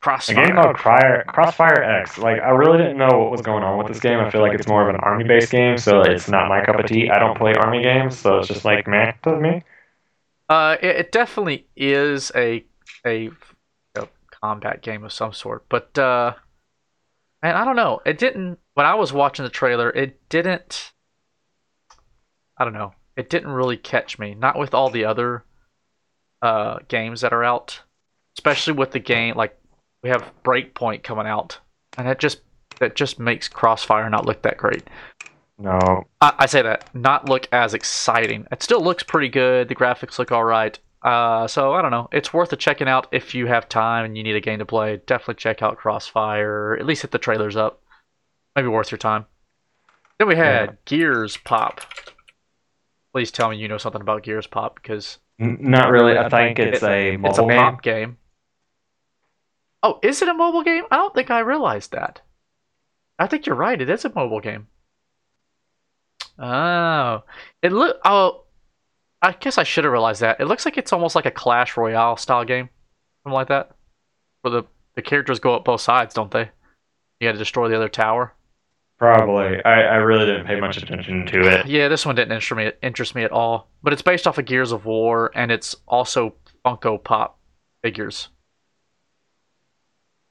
Crossfire. A game called Cryer, Crossfire X. Like, I really didn't know what was going on with this game. I feel like it's more of an army-based game, so it's not my cup of tea. I don't play army games, so it's just like, meh, to me. Uh, it, it definitely is a, a a combat game of some sort, but uh, man, I don't know. It didn't. When I was watching the trailer, it didn't. I don't know. It didn't really catch me. Not with all the other uh, games that are out. Especially with the game, like, we have Breakpoint coming out. And that just that just makes Crossfire not look that great. No. I, I say that. Not look as exciting. It still looks pretty good. The graphics look alright. Uh, so, I don't know. It's worth a checking out if you have time and you need a game to play. Definitely check out Crossfire. At least hit the trailers up. Maybe worth your time. Then we had yeah. Gears Pop. Please tell me you know something about Gears Pop, because... Not really. I think it's a mobile game. It's a pop game. Oh, is it a mobile game? I don't think I realized that. I think you're right. It is a mobile game. Oh. It look. Oh, I guess I should have realized that. It looks like it's almost like a Clash Royale style game. Something like that. Where the, the characters go up both sides, don't they? You got to destroy the other tower. Probably. I, I really didn't pay much attention to it. Yeah, this one didn't interest me, interest me at all. But it's based off of Gears of War, and it's also Funko Pop figures.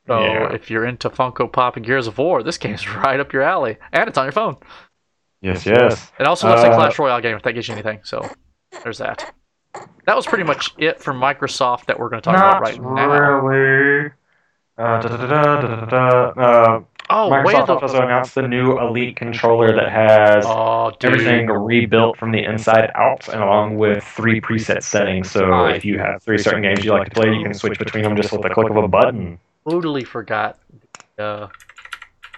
So yeah. If you're into Funko Pop and Gears of War, this game's right up your alley. And it's on your phone. Yes, yes. It also looks uh, like a Clash Royale game, if that gives you anything. So there's that. That was pretty much it from Microsoft that we're going to talk about right really. now. Really. Uh, da, da, da, da, da, da. Uh, Oh, Microsoft the... also announced the new Elite controller that has oh, everything rebuilt from the inside out, and along with three preset settings. So I... if you have three certain games you like to play, you can switch between them just with the click of a button. Totally forgot uh,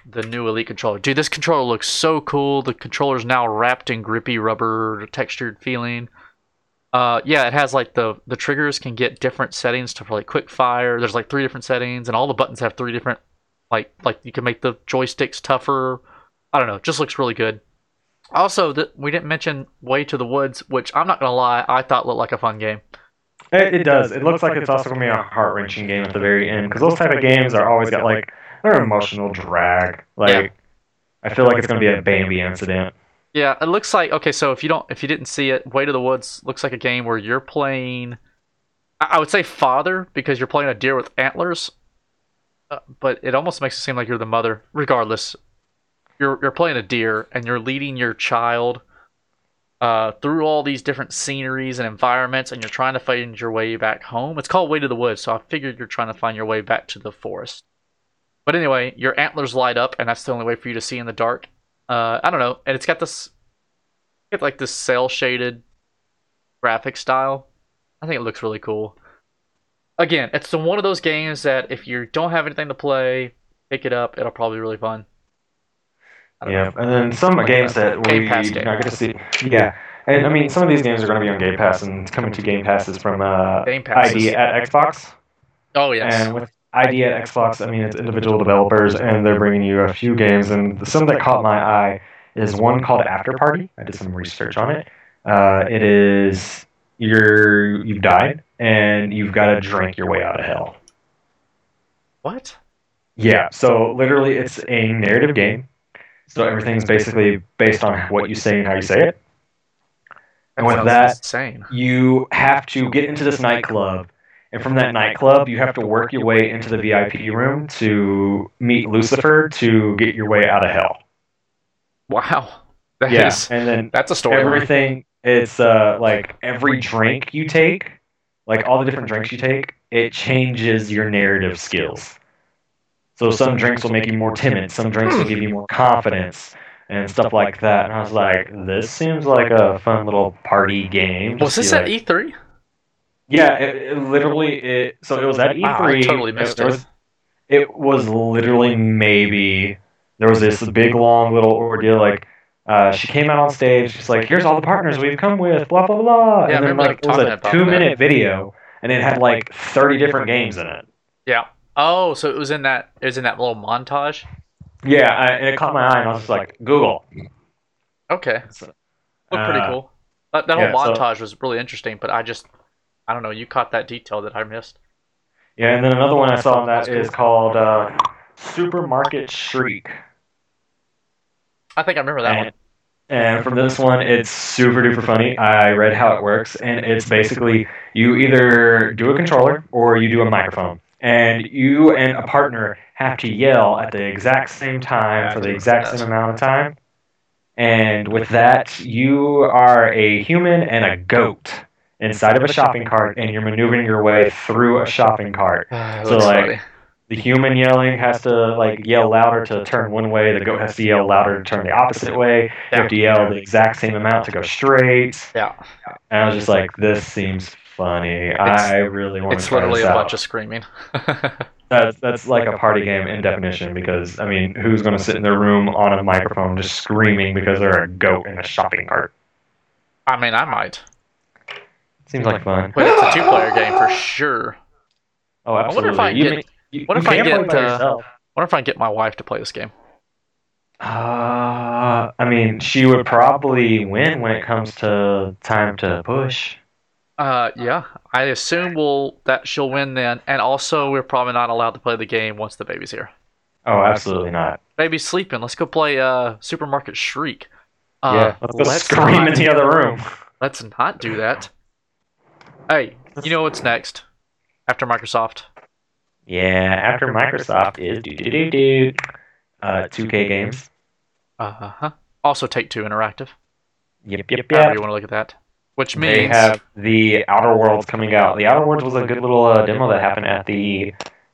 the new Elite controller. Dude, this controller looks so cool. The controller's now wrapped in grippy rubber textured feeling. Uh, yeah, it has like the the triggers can get different settings to like quick fire. There's like three different settings, and all the buttons have three different. Like, like you can make the joysticks tougher. I don't know. It just looks really good. Also, th we didn't mention Way to the Woods, which I'm not going to lie, I thought looked like a fun game. It, it does. It looks like it's also going to be a heart-wrenching game at the very end, because those type of games are always got, like, they're an emotional drag. Like, yeah. I feel like it's going to be a Bambi incident. Yeah, it looks like, okay, so if you don't, if you didn't see it, Way to the Woods looks like a game where you're playing, I, I would say father, because you're playing a deer with antlers, uh, but it almost makes it seem like you're the mother, regardless. You're, you're playing a deer, and you're leading your child uh, through all these different sceneries and environments, and you're trying to find your way back home. It's called Way to the Woods, so I figured you're trying to find your way back to the forest. But anyway, your antlers light up, and that's the only way for you to see in the dark. Uh, I don't know, and it's got this, it's like this cel-shaded graphic style. I think it looks really cool. Again, it's one of those games that if you don't have anything to play, pick it up. It'll probably be really fun. Yeah, know. And then some like games that we are not going to see. Yeah, and I mean, some of these games are going to be on Game Pass, and it's coming to Game Passes from uh, Game Passes. I D at Xbox. Oh, yes. And with I D at Xbox, I mean, it's individual developers, and they're bringing you a few games, and some that caught my eye is one called After Party. I did some research on it. Uh, it is, you're, you've died, and you've got to drink your way out of hell. What? Yeah, so literally it's a narrative game. So everything's basically based on what you say and how you say it. And with that, you have to get into this nightclub. And from that nightclub, you have to work your way into the V I P room to meet Lucifer to get your way out of hell. Wow. That yeah. is, and then that's a story. Everything, it's uh, like every drink you take, like all the different drinks you take, it changes your narrative skills. So some drinks will make you more timid, some drinks will give you more confidence, and stuff like that. And I was like, this seems like a fun little party game. Was this at E three? Yeah, it, it literally, it, so it was at E three. Wow, I totally missed it. It was, it was literally maybe, there was this big, long little ordeal, like, uh, she came out on stage, she's like, here's all the partners we've come with, blah, blah, blah. Yeah, and then like, it was a two-minute video, and it had like thirty different games in it. Yeah. Oh, so it was in that it was in that little montage? Yeah, I, and it caught my eye, and I was just like, Google. Okay. So, looked pretty uh, cool. That, that yeah, whole montage so, was really interesting, but I just, I don't know, you caught that detail that I missed. Yeah, and then another one I saw on that is called uh, Supermarket Shriek. I think I remember that and, one. And from this one, it's super duper funny. I read how it works, and it's basically you either do a controller or you do a microphone. And you and a partner have to yell at the exact same time for the exact same amount of time. And with that, you are a human and a goat inside of a shopping cart, and you're maneuvering your way through a shopping cart. So, like, the human yelling has to, like, yell louder to turn one way. The goat has to yell louder to turn the opposite way. You have to yell the exact same amount to go straight. Yeah. And I was just like, this seems funny. It's, I really want to try this out. It's literally a bunch of screaming. that's, that's like a party game in definition because, I mean, who's going to sit in their room on a microphone just screaming because they're a goat in a shopping cart? I mean, I might. Seems like fun. But it's a two-player game for sure. Oh, absolutely. I wonder if I get, you, what if I get, uh, what if I get my wife to play this game? Uh, I mean, she would probably win when it comes to time to push. Uh, yeah, I assume we'll that she'll win then, and also we're probably not allowed to play the game once the baby's here. Oh, absolutely not. Baby's sleeping. Let's go play uh Supermarket Shriek. Uh, yeah, let's, go let's scream not, in the other room. Let's not do that. Hey, you know what's next? After Microsoft. Yeah, after Microsoft is do do do do uh two K games. Uh huh. Also, Take-Two Interactive. Yep, yep, yep. However you want to look at that. Which means they have the Outer Worlds coming out. The Outer Worlds was a good little uh, demo that happened at the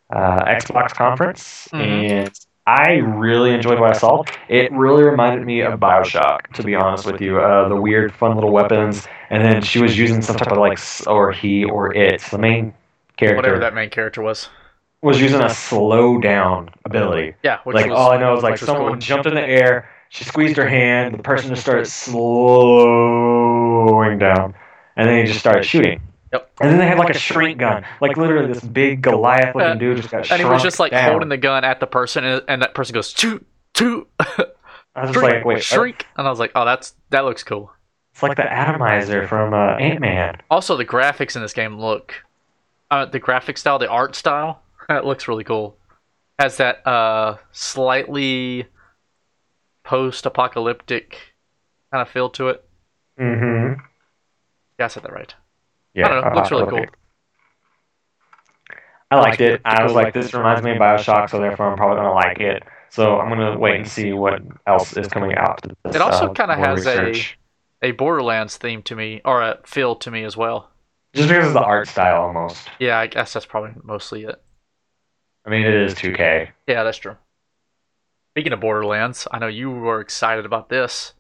uh, Xbox conference, mm-hmm. and I really enjoyed what I saw. It really reminded me of BioShock, to be honest with you. Uh, the weird, fun little weapons, and then she was using some type of like, or he or it, the main character, whatever that main character was, was using a slow down ability. Yeah, which like was, all I know is like someone cool. jumped in the air, she squeezed her hand, the person just started slow. Going down, and then he just started shooting. Yep. And then they had like a shrink gun, like literally this big Goliath-looking uh, dude just got shrunk down. And he was just like down. holding the gun at the person, and, and that person goes toot toot. I was just Shriek, like, wait, Shriek, what? And I was like, oh, that's that looks cool. It's like the atomizer from uh, Ant-Man. Also, the graphics in this game look, uh, the graphic style, the art style, it looks really cool. Has that uh, slightly post-apocalyptic kind of feel to it. Mm-hmm. Yeah, I said that right. Yeah, I don't know. It looks really cool. I liked it. I was like, this reminds me of Bioshock, so therefore I'm probably going to like it. So I'm going to wait and see what else is coming out. This, it also uh, kind of has research. a a Borderlands theme to me, or a feel to me as well. Just because of the art style, almost. Yeah, I guess that's probably mostly it. I mean, it is two K. Yeah, that's true. Speaking of Borderlands, I know you were excited about this.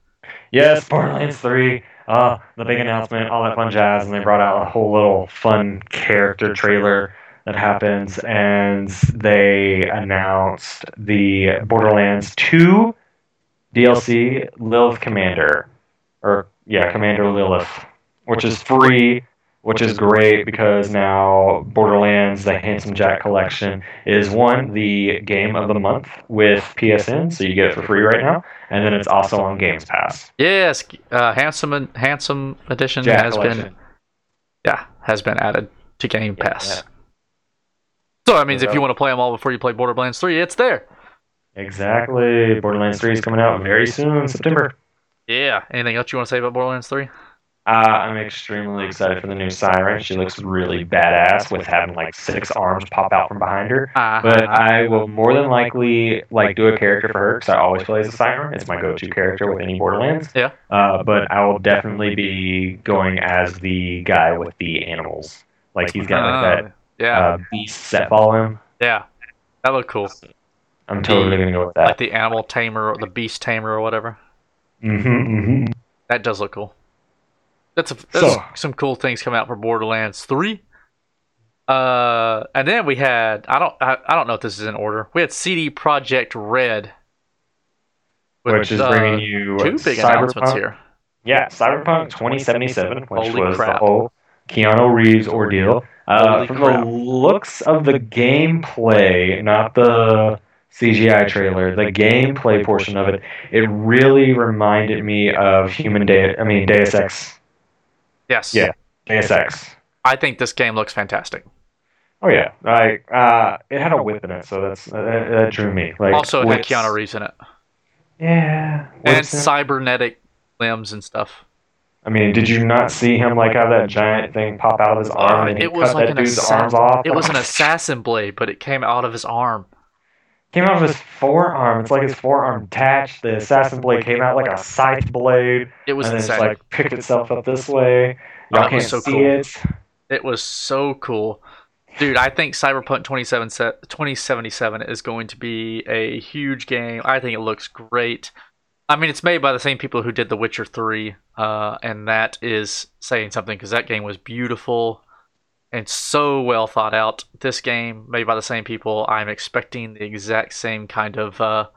Yes, Borderlands three. Uh, the big announcement, all that fun jazz, and they brought out a whole little fun character trailer that happens, and they announced the Borderlands two D L C, Lilith Commander, or yeah, Commander Lilith, which is free, which is great because now Borderlands, the Handsome Jack collection, is one, the game of the month with P S N, so you get it for free right now, and then it's also on Games Pass. Yes, uh, Handsome Handsome Edition Jack has collection. been, yeah, has been added to Game Pass. Yeah. So that means yep. if you want to play them all before you play Borderlands three, it's there. Exactly. Borderlands three is coming out very soon in September. Yeah. Anything else you want to say about Borderlands three? Uh, I'm extremely excited for the new Siren. She looks really badass with having like six arms pop out from behind her. Uh-huh. But I will more than likely like do a character for her because I always play as a Siren. It's my go-to character with any Borderlands. Yeah. Uh, but I will definitely be going as the guy with the animals. Like he's got like that. Yeah, uh, beasts that follow him. Yeah, that looked cool. I'm totally gonna go with that. Like the animal tamer or the beast tamer or whatever. Mm-hmm. mm-hmm. That does look cool. That's, a, that's so. some cool things come out for Borderlands three. Uh, and then we had I don't I, I don't know if this is in order. We had C D Projekt Red, which, which is uh, bringing you two big Cyberpunk? announcements here. Yeah, Cyberpunk twenty seventy-seven, which Holy was crap. the whole Keanu Reeves ordeal. Uh, from crap. the looks of the gameplay, not the C G I trailer, the gameplay portion of it, it really reminded me of Human Day. I mean, Deus Ex. Yes. Yeah, Deus Ex. I think this game looks fantastic. Oh yeah, like uh, it had a whip in it, so that's uh, that, that drew me. Like also, it had Keanu Reeves in it. Yeah. And cybernetic limbs and stuff. I mean, did you not see him like have that giant thing pop out of his arm uh, and he it was cut like that dude's assa- arms off? It was an assassin blade, but it came out of his arm. Came out of his forearm. It's like his forearm attached. The assassin blade came out like a scythe blade. It was and insane. And it's like picked itself up this way. Y'all oh, can't so see cool. it. It was so cool. Dude, I think Cyberpunk twenty seventy-seven is going to be a huge game. I think it looks great. I mean, it's made by the same people who did The Witcher three, uh, and that is saying something because that game was beautiful and so well thought out. This game, made by the same people, I'm expecting the exact same kind of uh,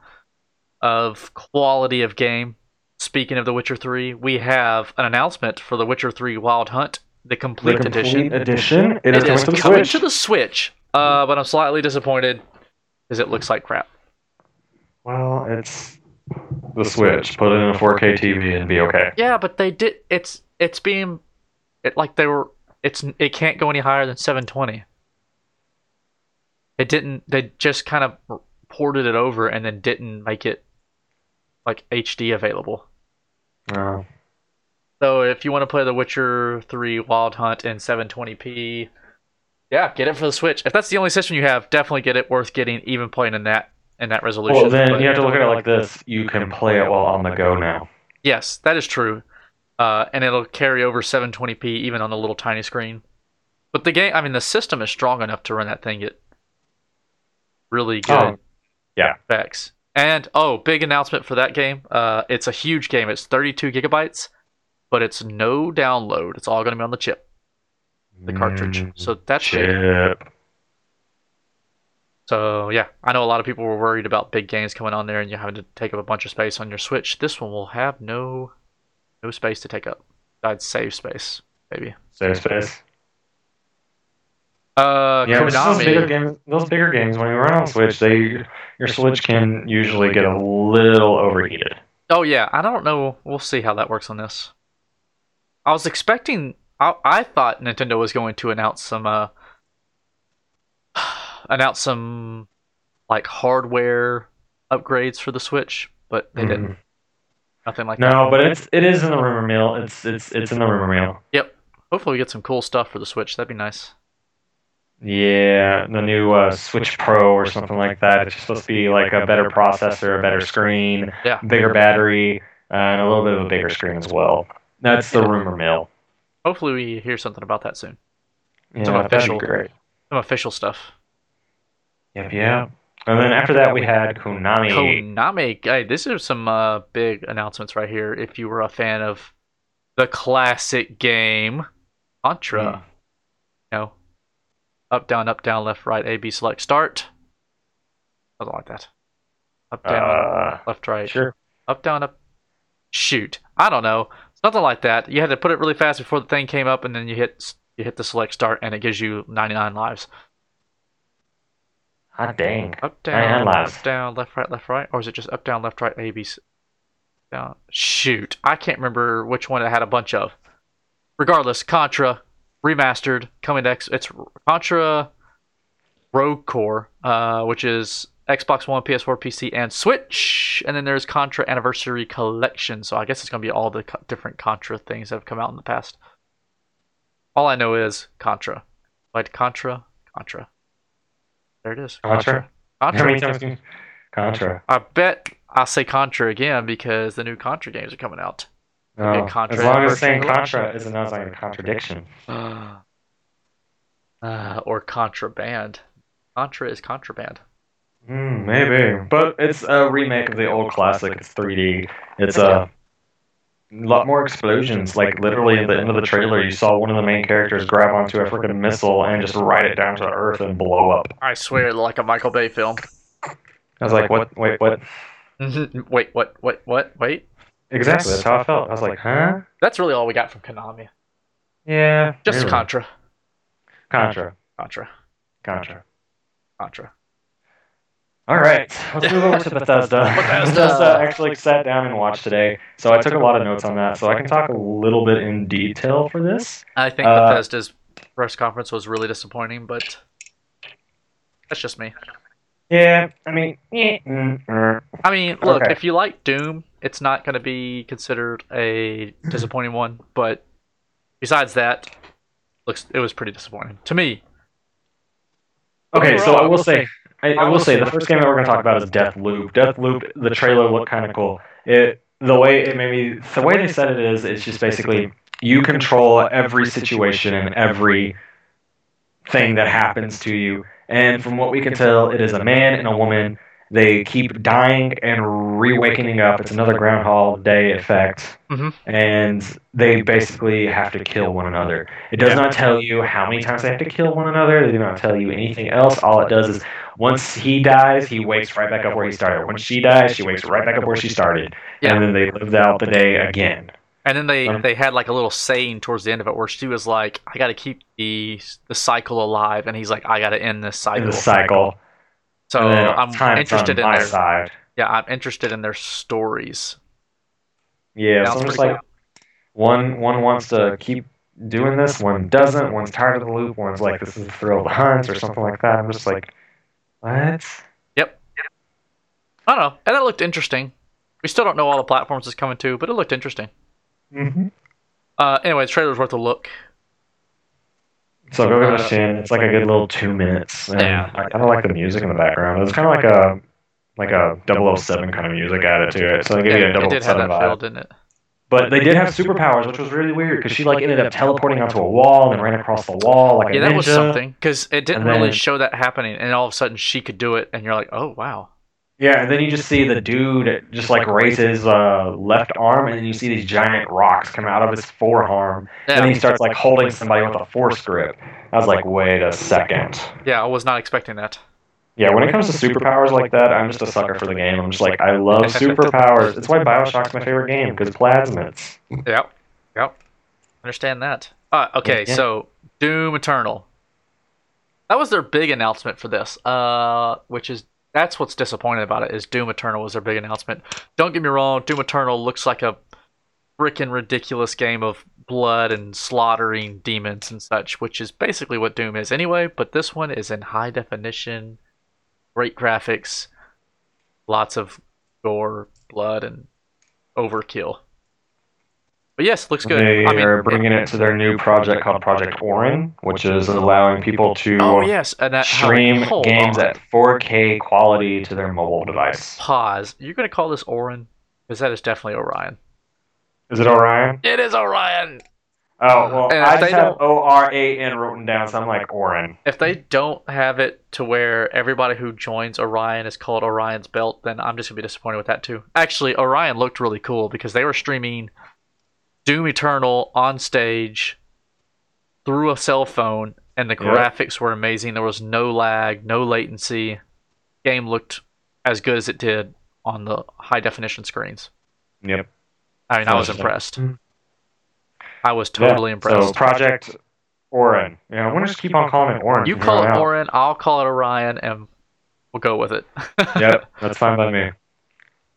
of quality of game. Speaking of The Witcher three, we have an announcement for The Witcher three Wild Hunt, the complete, the complete edition. edition. It, it is, is coming to the Switch, uh, but I'm slightly disappointed because it looks like crap. Well, it's... the Switch, put it in a four K T V and be okay. Yeah, but they did. It's it's being, it like they were. It's it can't go any higher than seven twenty. It didn't. They just kind of ported it over and then didn't make it like H D available. Oh. So if you want to play The Witcher three Wild Hunt in seven twenty p, yeah, get it for the Switch. If that's the only system you have, definitely get it. Worth getting, even playing in that. In that resolution. Well, then you have to look at it like this. You can play it while on the go now. Yes, that is true. Uh, and it'll carry over seven twenty p even on the little tiny screen. But the game, I mean, the system is strong enough to run that thing at really good oh, yeah. specs. And, oh, big announcement for that game. Uh, it's a huge game. It's thirty-two gigabytes, but it's no download. It's all going to be on the chip, the cartridge. Mm, so that's chip. it. So, yeah, I know a lot of people were worried about big games coming on there and you having to take up a bunch of space on your Switch. This one will have no no space to take up. I'd save space, maybe. Save space. Uh, yeah, those bigger, games, those bigger games, when you run on Switch, they your Switch can usually get a little overheated. Oh yeah, I don't know. We'll see how that works on this. I was expecting... I, I thought Nintendo was going to announce some... Uh, announce some... like hardware upgrades for the Switch, but they mm. didn't. Nothing like no, that. No, but it's it is in the rumor mill. It's it's it's in the rumor mill. Yep. Hopefully we get some cool stuff for the Switch. That'd be nice. Yeah, the new uh, Switch Pro or something like that. It's supposed to be like a better processor, a better screen, yeah. bigger battery, uh, and a little bit of a bigger screen as well. That's the yeah. rumor mill. Hopefully we hear something about that soon. Yeah, some official, that'd be great. Some official stuff. Yep, yeah. And then after that, we had Konami. Konami. Hey, this is some uh, big announcements right here. If you were a fan of the classic game, Contra. Mm. You know, up, down, up, down, left, right, A, B, select, start. Something like that. Up, down, uh, left, right. Sure. Up, down, up. Shoot. I don't know. Something like that. You had to put it really fast before the thing came up, and then you hit you hit the select start, and it gives you ninety-nine lives. Hot dang. Up, down, up, down, left, right, left, right? Or is it just up, down, left, right, A, B, C? Down. Shoot. I can't remember which one it had a bunch of. Regardless, Contra, remastered, coming to X. It's Contra Rogue Core, uh, which is Xbox One, P S four, P C, and Switch. And then there's Contra Anniversary Collection. So I guess it's going to be all the co- different Contra things that have come out in the past. All I know is Contra. Like Contra, Contra. There it is. Contra. Contra. Contra. Contra. I bet I say Contra again because the new Contra games are coming out. Oh, Contra as long as saying Contra isn't like a contradiction. Uh, uh, or contraband. Contra is contraband. Mm, maybe. But it's a remake of the old classic. It's three D. It's a lot more explosions. Like, literally at the end of the trailer, you saw one of the main characters grab onto a freaking missile and just ride it down to earth and blow up. I swear, like a Michael Bay film. I was like, what, wait, what? wait, what, wait, what, wait? Exactly, that's how I felt. I was like, huh? That's really all we got from Konami. Yeah. Just really. Contra. Contra. Contra. Contra. Contra. All right, let's move over to Bethesda. Bethesda actually sat down and watched today, so I took a lot of notes on that, so I can talk a little bit in detail for this. I think uh, Bethesda's press conference was really disappointing, but that's just me. Yeah, I mean... I mean, look, okay. If you like Doom, it's not going to be considered a disappointing one, but besides that, looks it was pretty disappointing. To me. Okay, overall, so I will say... I, I will say, the first game that we're going to talk about is Deathloop. Deathloop, the trailer looked kind of cool. It, the way it maybe, the way they said it is, it's just basically you control every situation and every thing that happens to you. And from what we can tell, it is a man and a woman. They keep dying and re-waking up. It's another Groundhog Day effect. Mm-hmm. And they basically have to kill one another. It does not tell you how many times they have to kill one another. They do not tell you anything else. All it does is once he dies, he wakes right back up where he started. When she dies, she wakes right back up where she started. Yeah. And then they lived out the day again. And then they, um, they had like a little saying towards the end of it where she was like, I got to keep the the cycle alive. And he's like, I got to end this cycle. This cycle. So I'm interested in their side. Yeah, I'm interested in their stories. Yeah, so I'm just like, one one wants to keep doing this, one doesn't, one's tired of the loop, one's like, this is the thrill of the hunt or something like that. I'm just like, what? Yep. I don't know. And it looked interesting. We still don't know all the platforms it's coming to, but it looked interesting. Mm-hmm. Uh, anyway, the trailer's worth a look. So go give it a chance. It's like a good little two minutes. And yeah. I kind of like the music in the background. It's kind of like a like a double oh seven kind of music added to it. So they give yeah, you a double oh seven vibe. Feel, didn't it? But they did have superpowers, which was really weird because she like ended up teleporting onto a wall and then ran across the wall like a ninja. Yeah, that was something because it didn't then, really show that happening, and all of a sudden she could do it, and you're like, oh wow. Yeah, and then you just see the dude just like raise his uh, left arm, and then you see these giant rocks come out of his forearm, yeah. And then he starts like holding somebody with a force grip. I was like, wait a second. Yeah, I was not expecting that. Yeah, when it comes to superpowers like that, I'm just a sucker for the game. I'm just like, I love superpowers. It's why BioShock's my favorite game, because plasmids. Yep, yep. Understand that. Uh, okay, yeah. So Doom Eternal. That was their big announcement for this, uh, which is that's what's disappointing about it, is Doom Eternal was their big announcement. Don't get me wrong, Doom Eternal looks like a freaking ridiculous game of blood and slaughtering demons and such, which is basically what Doom is anyway, but this one is in high definition, great graphics, lots of gore, blood, and overkill. But yes, looks good. They I mean, are bringing it to their new project called Project Orin, which is allowing people to oh, yes. and that, stream games on. at four K quality to their mobile device. Pause. You're going to call this Orin? Because that is definitely Orion. Is it Orion? It is Orion! Oh, well, I just have O R A N written down, so I'm like Orin. If they don't have it to where everybody who joins Orion is called Orion's Belt, then I'm just going to be disappointed with that too. Actually, Orion looked really cool because they were streaming Doom Eternal on stage through a cell phone, and the yep. graphics were amazing. There was no lag, no latency. Game looked as good as it did on the high definition screens. Yep. I mean, I was impressed. I was totally yeah. impressed. So, Project Orin. Yeah, I want to just keep on calling it Orin. You call it out. Orin, I'll call it Orion, and we'll go with it. Yep, that's fine by me.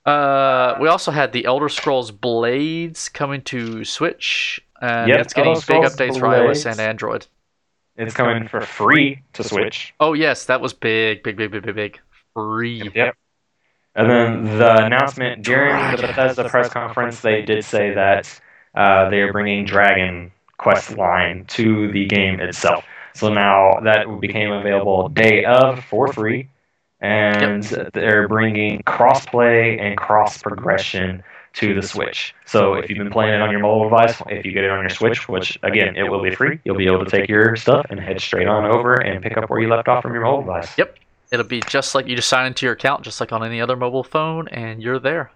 Uh, we also had the Elder Scrolls Blades coming to Switch, and yep, it's getting Elder big Scrolls updates Blades. for iOS and Android. It's, it's coming for free to Switch. Oh yes, that was big, big, big, big, big, big. Free. Yep. And then the announcement during the Bethesda press conference, they did say that uh, they are bringing Dragon Quest line to the game itself. So now that became available day of for free. And yep. they're bringing cross-play and cross-progression to the Switch. So if you've been playing it on your mobile device, if you get it on your Switch, which, again, it will be free, you'll be able to take your stuff and head straight on over and pick up where you left off from your mobile device. Yep. It'll be just like you just sign into your account, just like on any other mobile phone, and you're there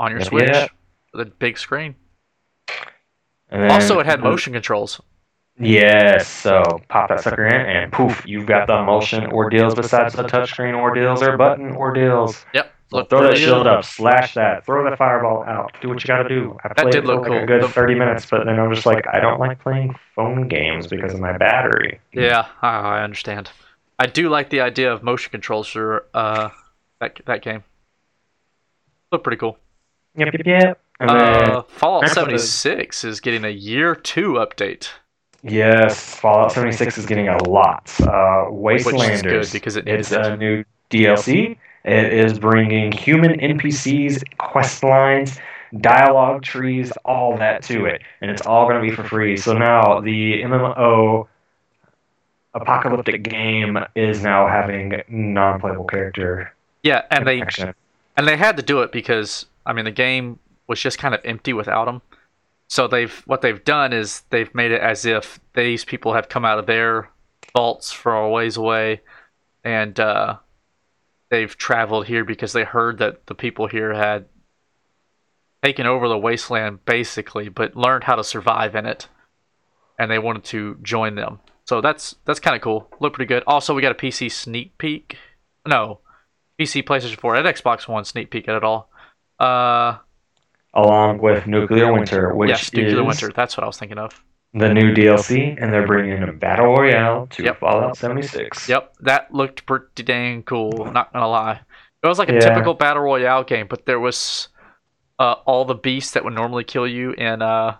on your yeah, Switch yeah. with a big screen. And then, also, it had motion controls. Yes, so pop that sucker in, and poof, you've got the motion ordeals besides the touchscreen ordeals or button ordeals. Yep. So throw that shield up, slash that, throw that fireball out, do what you gotta do. I played it for like a good thirty minutes, but then I'm just like, I don't like playing phone games because of my battery. Yeah, I understand. I do like the idea of motion controls for uh, that that game. Looked pretty cool. Yep, yep, yep. Uh, Fallout seventy-six is getting a year two update. Yes, Fallout seventy-six is getting a lot. Uh, Wastelanders. Which is good because it needs it's it. a new D L C. It is bringing human N P Cs, quest lines, dialogue trees, all that to it, and it's all going to be for free. So now the M M O apocalyptic game is now having non-playable character. Yeah, and they and they had to do it because I mean the game was just kind of empty without them. So they've what they've done is they've made it as if these people have come out of their vaults from a ways away, and uh, they've traveled here because they heard that the people here had taken over the wasteland basically, but learned how to survive in it, and they wanted to join them. So that's that's kind of cool. Looked pretty good. Also, we got a P C sneak peek. No, P C, PlayStation four, and Xbox One sneak peek at it all. Uh... Along with Nuclear Winter, which yes, Nuclear is Winter. That's what I was thinking of. The new D L C, and they're bringing a Battle Royale to yep. Fallout seventy-six. Yep, that looked pretty dang cool, not gonna lie. It was like a yeah. typical Battle Royale game, but there was uh, all the beasts that would normally kill you in uh,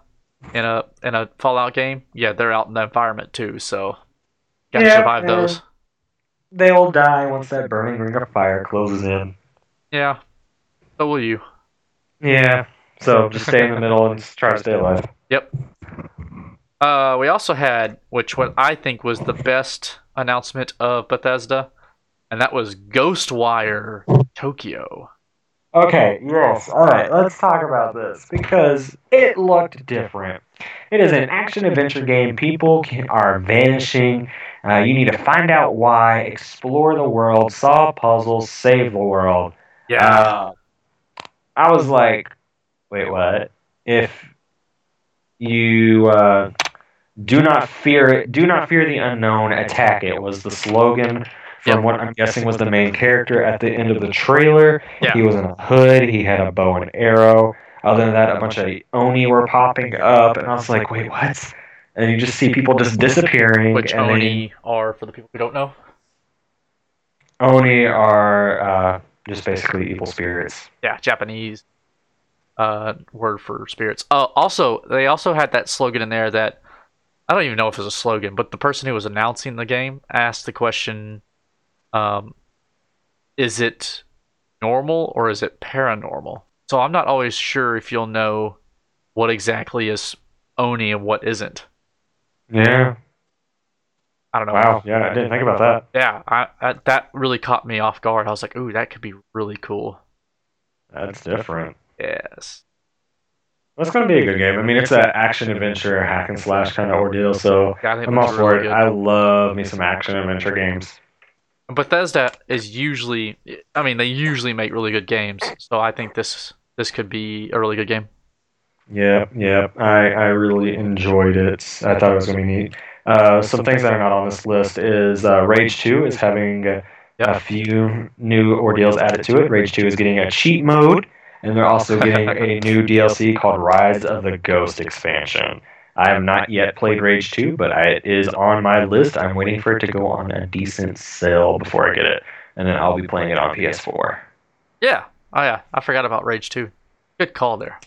in a in a Fallout game. Yeah, they're out in the environment too, so gotta yeah, survive those. They all die once that burning ring of fire closes in. Yeah, so will you. Yeah. So just stay in the middle and try to stay alive. Yep. Uh, we also had, which what I think was the best announcement of Bethesda, and that was Ghostwire Tokyo. Okay, yes. All right, let's talk about this because it looked different. It is an action-adventure game. People can, are vanishing. Uh, you need to find out why, explore the world, solve puzzles, save the world. Yeah. Uh, I was like, wait, what? If you uh, do not fear it, do not fear the unknown, attack it was the slogan from yep. what I'm guessing was the main character at the end of the trailer. Yeah. He was in a hood. He had a bow and arrow. Other than that, a bunch of Oni were popping up, and I was like, wait, what? And you just see people just disappearing. Which and Oni they, are, for the people who don't know? Oni are uh, just basically evil spirits. Yeah, Japanese uh, word for spirits. Uh, also, they also had that slogan in there that, I don't even know if it was a slogan, but the person who was announcing the game asked the question, um, is it normal or is it paranormal? So I'm not always sure if you'll know what exactly is Oni and what isn't. Yeah. I don't know. Wow, yeah, I didn't, I didn't think about, about that. that. Yeah, I, I, that really caught me off guard. I was like, ooh, that could be really cool. That's different. Yes. Well, it's going to be a good game. I mean, it's an action-adventure, hack-and-slash kind of ordeal, so yeah, I'm all for really it. Good. I love me some action-adventure games. Bethesda is usually, I mean, they usually make really good games, so I think this this could be a really good game. Yeah, yeah, I, I really enjoyed it. I thought it was going to be neat. Uh, some things that are not on this list is uh, Rage two is having a, a few new ordeals added to it. Rage two is getting a cheat mode, and they're also getting a new D L C called Rise of the Ghost expansion. I have not yet played Rage two, but I, it is on my list. I'm waiting for it to go on a decent sale before I get it, and then I'll be playing it on P S four. Yeah, oh yeah, I forgot about Rage two. Good call there.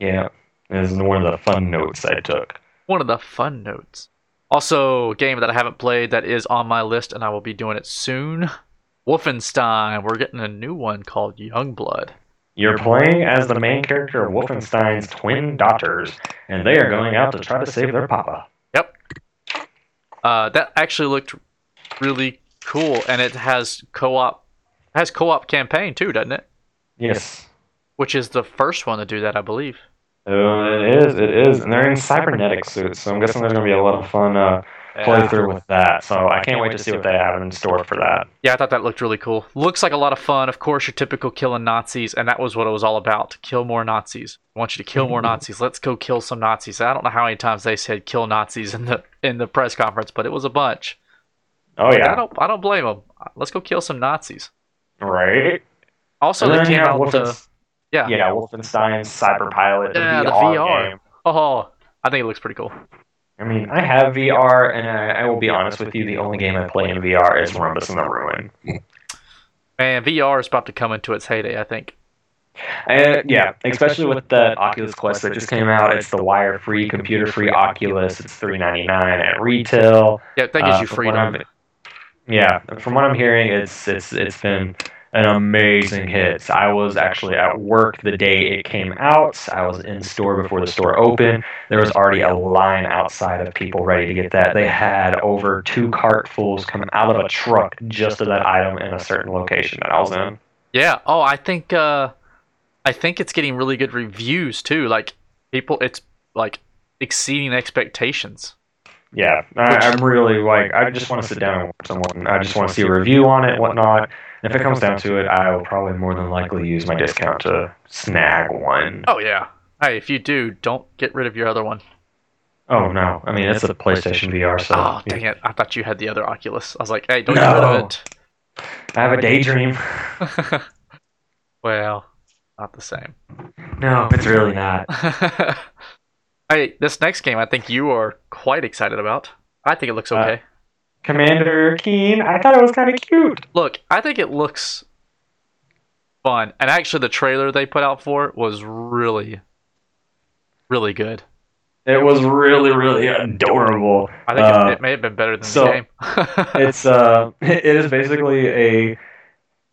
Yeah, this is one of the fun notes I took. One of the fun notes. Also, a game that I haven't played that is on my list, and I will be doing it soon. Wolfenstein. We're getting a new one called Youngblood. You're playing as the main character of Wolfenstein's twin daughters, and they are going out to try to save their papa. Yep. Uh, that actually looked really cool, and it has co-op has co-op campaign too, doesn't it? Yes. Which is the first one to do that, I believe. Uh, it is, it is. And they're in cybernetic suits, so I'm guessing there's going to be a lot of fun uh, playthrough with that. So I can't wait to see what they have in store for that. Yeah, I thought that looked really cool. Looks like a lot of fun. Of course, your typical killing Nazis, and that was what it was all about. Kill more Nazis. I want you to kill more Nazis. Let's go kill some Nazis. I don't know how many times they said kill Nazis in the in the press conference, but it was a bunch. Oh, yeah. Like, I don't, I don't blame them. Let's go kill some Nazis. Right. Also, they came out with a... Yeah. yeah, Wolfenstein's Cyberpilot. Yeah, the V R. Game. Oh, I think it looks pretty cool. I mean, I have V R, and I, I will be honest with you, the only game I play in V R is Rumbus in the Ruin. Man, V R is about to come into its heyday, I think. Uh, yeah, especially with that Oculus Quest that just came out. It's the wire-free, computer-free Oculus. It's three ninety-nine at retail. Yeah, that gives you freedom. Uh, yeah, from what I'm hearing, it's it's it's been... an amazing hit. I was actually at work the day it came out. I was in store before the store opened. There was already a line outside of people ready to get that. They had over two cartfuls coming out of a truck just of that item in a certain location that I was in. Yeah. Oh, I think uh, I think it's getting really good reviews too. Like people, it's like exceeding expectations. Yeah, I, I'm really like, I just want to sit down and watch someone. I just want to see a review on it, whatnot. If it comes down to it, I will probably more than likely use my discount to snag one. Oh, yeah. Hey, if you do, don't get rid of your other one. Oh, no. I mean, it's a PlayStation V R, so... Oh, dang it. I thought you had the other Oculus. I was like, hey, don't no. get rid of it. I have a daydream. Well, not the same. No, it's really not. Hey, this next game I think you are quite excited about. I think it looks okay. Uh, Commander Keen, I thought it was kind of cute. Look, I think it looks fun. And actually, the trailer they put out for it was really, really good. It was really, really adorable. I think uh, it, it may have been better than so the game. it's uh, It is basically a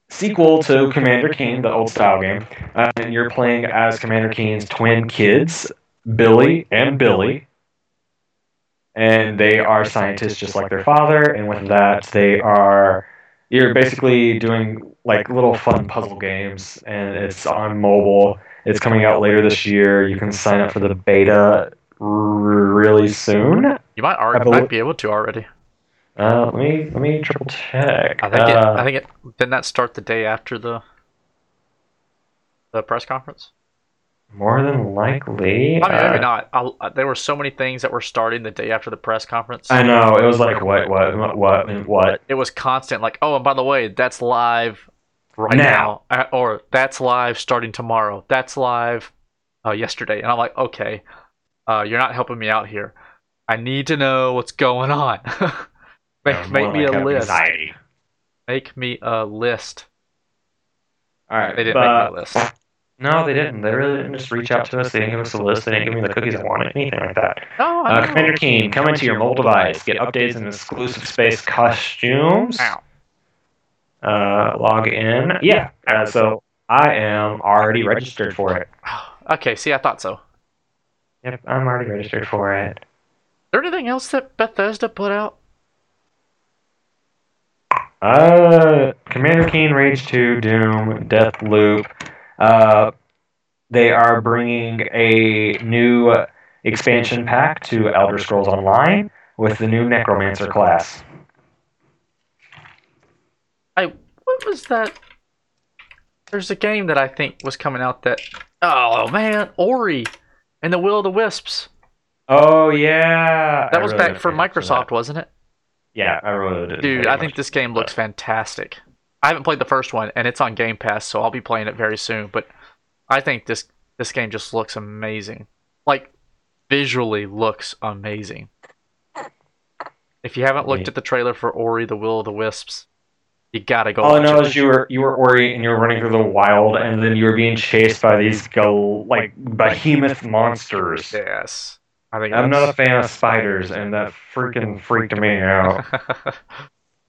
sequel to Commander Keen, the old-style game. Uh, and you're playing as Commander Keen's twin kids, Billy and Billy. And they are scientists just like their father, and with that, they are... You're basically doing, like, little fun puzzle games, and it's on mobile. It's coming out later this year. You can sign up for the beta really soon. You might already might be able to already. Uh, let me let me triple check. I think, uh, it, I think it... Didn't that start the day after the the press conference? More than likely. I mean, maybe uh, not. I, there were so many things that were starting the day after the press conference. I know. It was like, what, what, what, what? It was constant. Like, oh, and by the way, that's live right now. now. Or that's live starting tomorrow. That's live uh, yesterday. And I'm like, okay, uh, you're not helping me out here. I need to know what's going on. make no, make me like a list. Anxiety. Make me a list. Alright, they didn't but... make me a list. No, they didn't. They really didn't just reach out to us. They didn't give us a list. They didn't give me the cookies I wanted, anything like that. Oh, uh, Commander Keen, come into your mobile device. Get updates and exclusive space costumes. Ow. Uh, log in. Yeah, uh, so I am already registered for it. Okay, see, I thought so. Yep, I'm already registered for it. Is there anything else that Bethesda put out? Uh, Commander Keen, Rage two, Doom, Deathloop... Uh, they are bringing a new expansion pack to Elder Scrolls Online with the new Necromancer class. I, what was that? There's a game that I think was coming out that... Oh, man. Ori and the Will of the Wisps. Oh, yeah. That I was really back for Microsoft, wasn't it? Yeah, I really did. Dude, I think this game looks fantastic. I haven't played the first one, and it's on Game Pass, so I'll be playing it very soon. But I think this this game just looks amazing. Like, visually looks amazing. If you haven't looked at the trailer for Ori, the Will of the Wisps, you gotta go watch it. All I know is you were, you were Ori, and you were running through the wild, and then you were being chased by these, go, like, behemoth monsters. Yes. I think I'm not a fan of spiders, and that freaking freaked me out.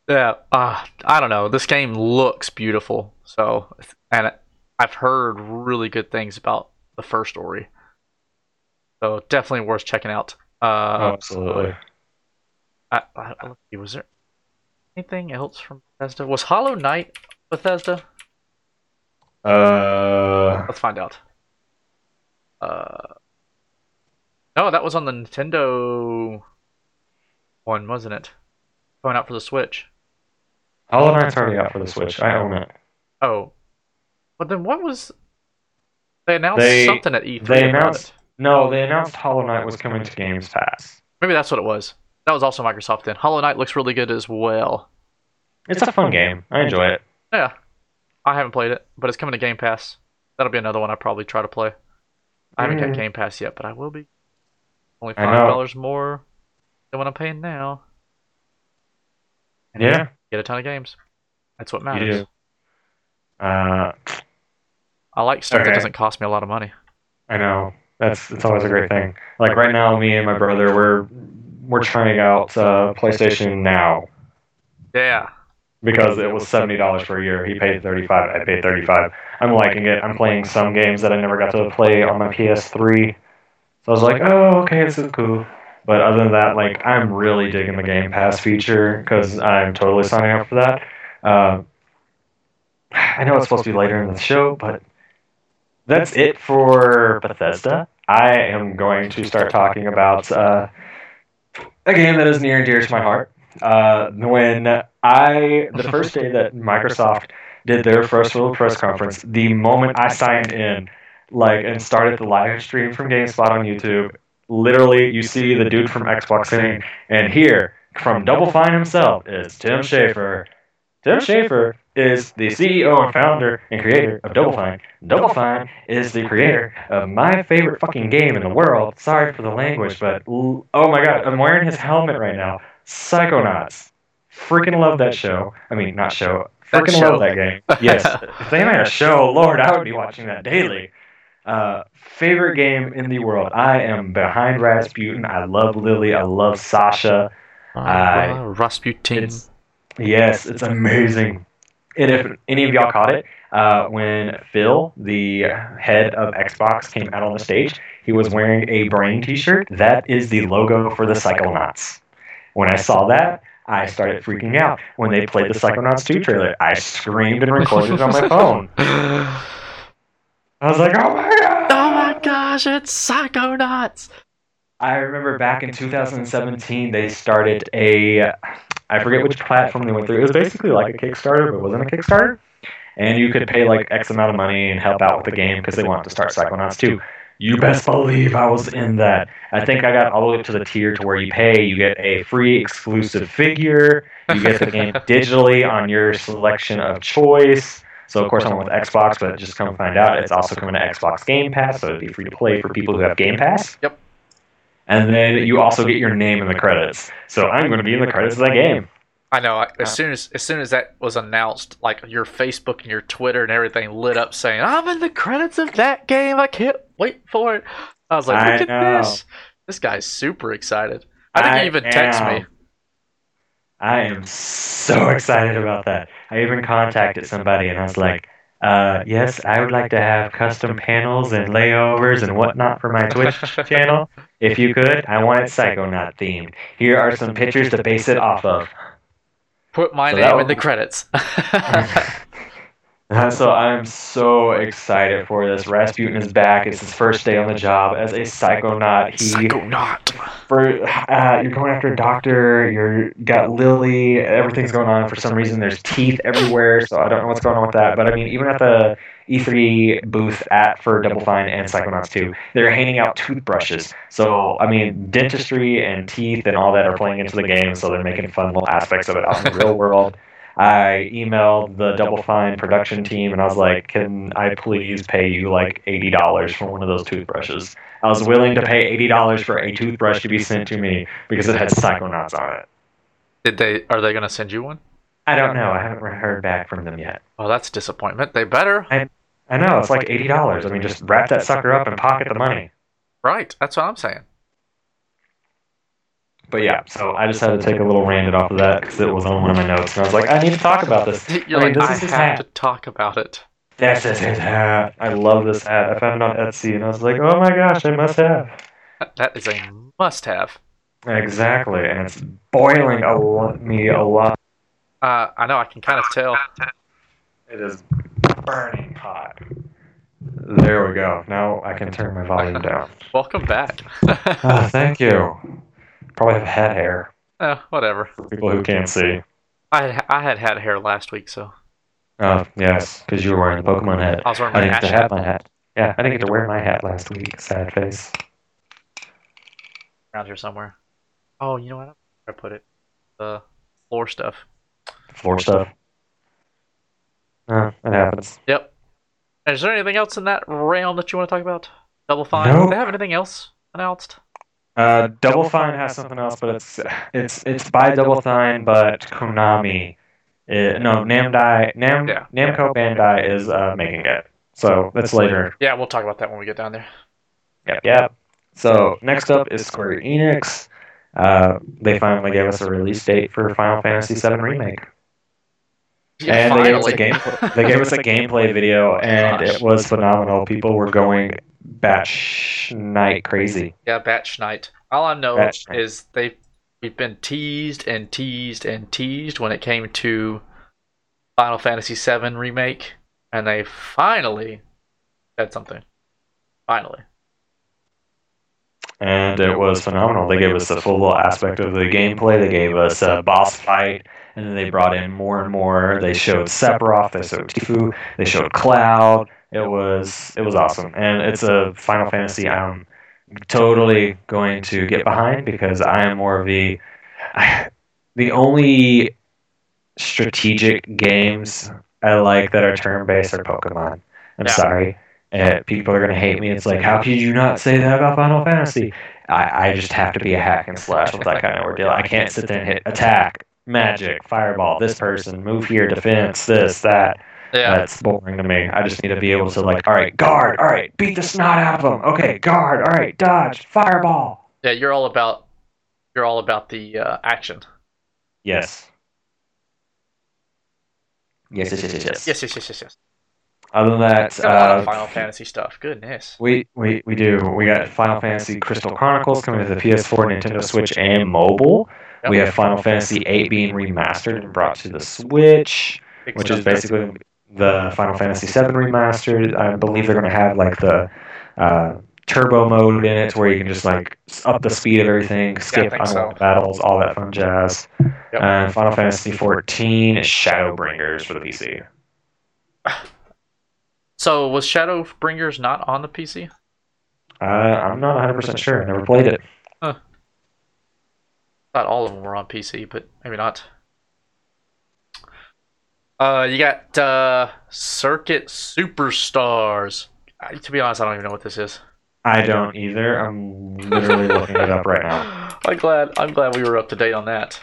Yeah, uh, I don't know. This game looks beautiful. So, and I've heard really good things about the first Ori. So definitely worth checking out. Uh, oh, absolutely. I, I, I, was there anything else from Bethesda? Was Hollow Knight Bethesda? Uh, Let's find out. Uh, no, that was on the Nintendo one, wasn't it? Going out for the Switch. Hollow Knight's already out for the Switch. I own it. Oh. But then what was... They announced they, something at E three. They announced... No, they announced Hollow Knight was coming to Games Pass. Maybe that's what it was. That was also Microsoft then. Hollow Knight looks really good as well. It's, it's a fun game. game. I enjoy it. Yeah. I haven't played it, but it's coming to Game Pass. That'll be another one I'll probably try to play. I haven't mm. got Game Pass yet, but I will be. Only five dollars more than what I'm paying now. And yeah. Get a ton of games. That's what matters. You do. Uh, I like stuff okay. that doesn't cost me a lot of money. I know. That's it's always a great thing. Like right now, me and my brother, we're we're trying out uh, PlayStation Now. Yeah. Because it was seventy dollars for a year. He paid thirty-five dollars. I paid thirty-five dollars. I'm liking it. I'm playing some games that I never got to play on my P S three. So I was like, oh, okay, this is cool. But other than that, like, I'm really digging the Game Pass feature because I'm totally signing up for that. Uh, I know it's supposed to be later in the show, but that's it for Bethesda. I am going to start talking about uh, a game that is near and dear to my heart. Uh, when I, the first day that Microsoft did their first little press conference, the moment I signed in, like, and started the live stream from GameSpot on YouTube, literally, you see the dude from Xbox saying, and here, from Double Fine himself, is Tim Schafer. Tim Schafer is the C E O and founder and creator of Double Fine. Double Fine is the creator of my favorite fucking game in the world. Sorry for the language, but oh my god, I'm wearing his helmet right now. Psychonauts. Freaking love that show. I mean, not show. Freaking love that game. Yes. If they made a show, Lord, I would be watching that daily. Uh, favorite game in the world. I am behind Rasputin. I love Lily. I love Sasha. Uh, I, Rasputin. It's, yes, it's amazing. And if any of y'all caught it, uh, when Phil, the head of Xbox, came out on the stage, he was wearing a Brain t-shirt. That is the logo for the Psychonauts. When I saw that, I started freaking out. When they played the Psychonauts two trailer, I screamed and recorded it on my phone. I was like, oh my god! Oh my gosh, it's Psychonauts! I remember back in two thousand seventeen, they started a... I forget which platform they went through. It was basically like a Kickstarter, but it wasn't a Kickstarter. And you could pay like X amount of money and help out with the game because they wanted to start Psychonauts two. You best believe I was in that. I think I got all the way to the tier to where you pay. You get a free exclusive figure. You get the game digitally on your selection of choice. So, of course, I went with Xbox, but just come find out, it's also coming to Xbox Game Pass, so it'd be free to play for people who have Game Pass. Yep. And then you also get your name in the credits. So I'm going to be in the credits of that game. I know. As uh, soon as as soon as that was announced, like your Facebook and your Twitter and everything lit up saying, "I'm in the credits of that game. I can't wait for it." I was like, I "Look know. at this! This guy's super excited." I think I he even texted me. I am so excited about that. I even contacted somebody and I was like, uh, "Yes, I would like to have custom panels and layovers and whatnot for my Twitch channel. If you could, I want it Psychonaut themed. Here are some pictures to base it off of." Put my so name in the credits. So I'm so excited for this. Rasputin is back. It's his first day on the job as a psychonaut. He, psychonaut. For, uh, you're going after a doctor. You're got Lily. Everything's going on. For some reason, there's teeth everywhere. So I don't know what's going on with that. But I mean, even at the E three booth at for Double Fine and Psychonauts two, they're handing out toothbrushes. So I mean, dentistry and teeth and all that are playing into the game, so they're making fun little aspects of it out in the real world. I emailed the Double Fine production team and I was like, "Can I please pay you like eighty dollars for one of those toothbrushes?" I was willing to pay eighty dollars for a toothbrush to be sent to me because it had Psychonauts on it. Did they? Are they going to send you one? I don't know. I haven't heard back from them yet. Oh, that's disappointment. They better. I, I know. It's like eighty dollars. I mean, just wrap that sucker up and pocket the money. Right. That's what I'm saying. But yeah, so I just had to take a little rant off of that because it was on one of my notes. And I was like, I need to talk about this. You're I mean, like, this I is have to talk about it. That's his hat. I love this hat. I found it on Etsy and I was like, oh my gosh, I must have. That is a must have. Exactly. And it's boiling a lot, me a lot. Uh, I know, I can kind of tell. It is burning hot. There we go. Now I can turn my volume down. Welcome back. Oh, thank you. Probably have hat hair. Uh, whatever. For people who can't see. I I had hat hair last week, so. Oh, yes, because you were wearing the Pokemon hat. I was wearing my hat. I didn't get to have my hat. Yeah, I didn't get to wear my hat last week. Sad face. Around here somewhere. Oh, you know what? I put it. The floor stuff. Floor stuff. Uh, it happens. Yep. Is there anything else in that realm that you want to talk about? Double Fine? Nope. Do they have anything else announced? Uh, Double Fine has something else, but it's it's it's by Double Fine, but Konami. It, no, Namdai, Nam, yeah. Namco Bandai is uh, making it. So that's later. Yeah, we'll talk about that when we get down there. Yep, yep. So next up is Square Enix. Uh, they finally gave us a release date for Final Fantasy seven Remake. Yeah, and they gave, us a gameplay, they gave us a gameplay video, and Gosh. it was phenomenal. People were going batshnight crazy. Yeah, batshnight. All I know batshnight. is they we've been teased and teased and teased when it came to Final Fantasy seven Remake, and they finally had something. Finally. And it was phenomenal. They gave us the full little aspect of the gameplay. They gave us a boss fight. And then they brought in more and more. They showed Sephiroth, they showed Tfue, they showed Cloud. It was it was awesome. And it's a Final Fantasy I'm totally going to get behind because I am more of the... I, the only strategic games I like that are turn-based are Pokemon. I'm yeah. sorry. Uh, people are going to hate me. It's like, how could you not say that about Final Fantasy? I, I just have to be a hack and slash with that kind of ordeal. I can't sit there and hit attack. Magic, fireball, this person, move here, defense, this, that. Yeah. That's boring to me. I just need to be able to, like, all right, guard, all right, beat the snot out of them. Okay, guard, all right, dodge, fireball. Yeah, you're all about you're all about the uh, action. Yes. Yes, yes, yes, yes, yes. Yes, yes, yes, yes, yes. Other than that, it's got a lot of Final uh, Fantasy stuff. Goodness. We, we we do. We got Final Fantasy Crystal Chronicles coming to the P S four, Nintendo Switch, and mobile. Yep. We have Final Fantasy eight being remastered and brought to the Switch, which is basically the Final Fantasy seven remastered. I believe they're going to have like the uh, turbo mode in it, where you can just like up the speed of everything, skip yeah, so. battles, all that fun jazz. And yep. uh, Final Fantasy fourteen is Shadowbringers for the P C. So was Shadowbringers not on the P C? Uh, I'm not one hundred percent sure. I never played it. Huh. Not all of them were on P C, but maybe not. Uh, you got uh, Circuit Superstars. I, to be honest, I don't even know what this is. I don't either. I'm literally looking it up right now. I'm glad. I'm glad we were up to date on that.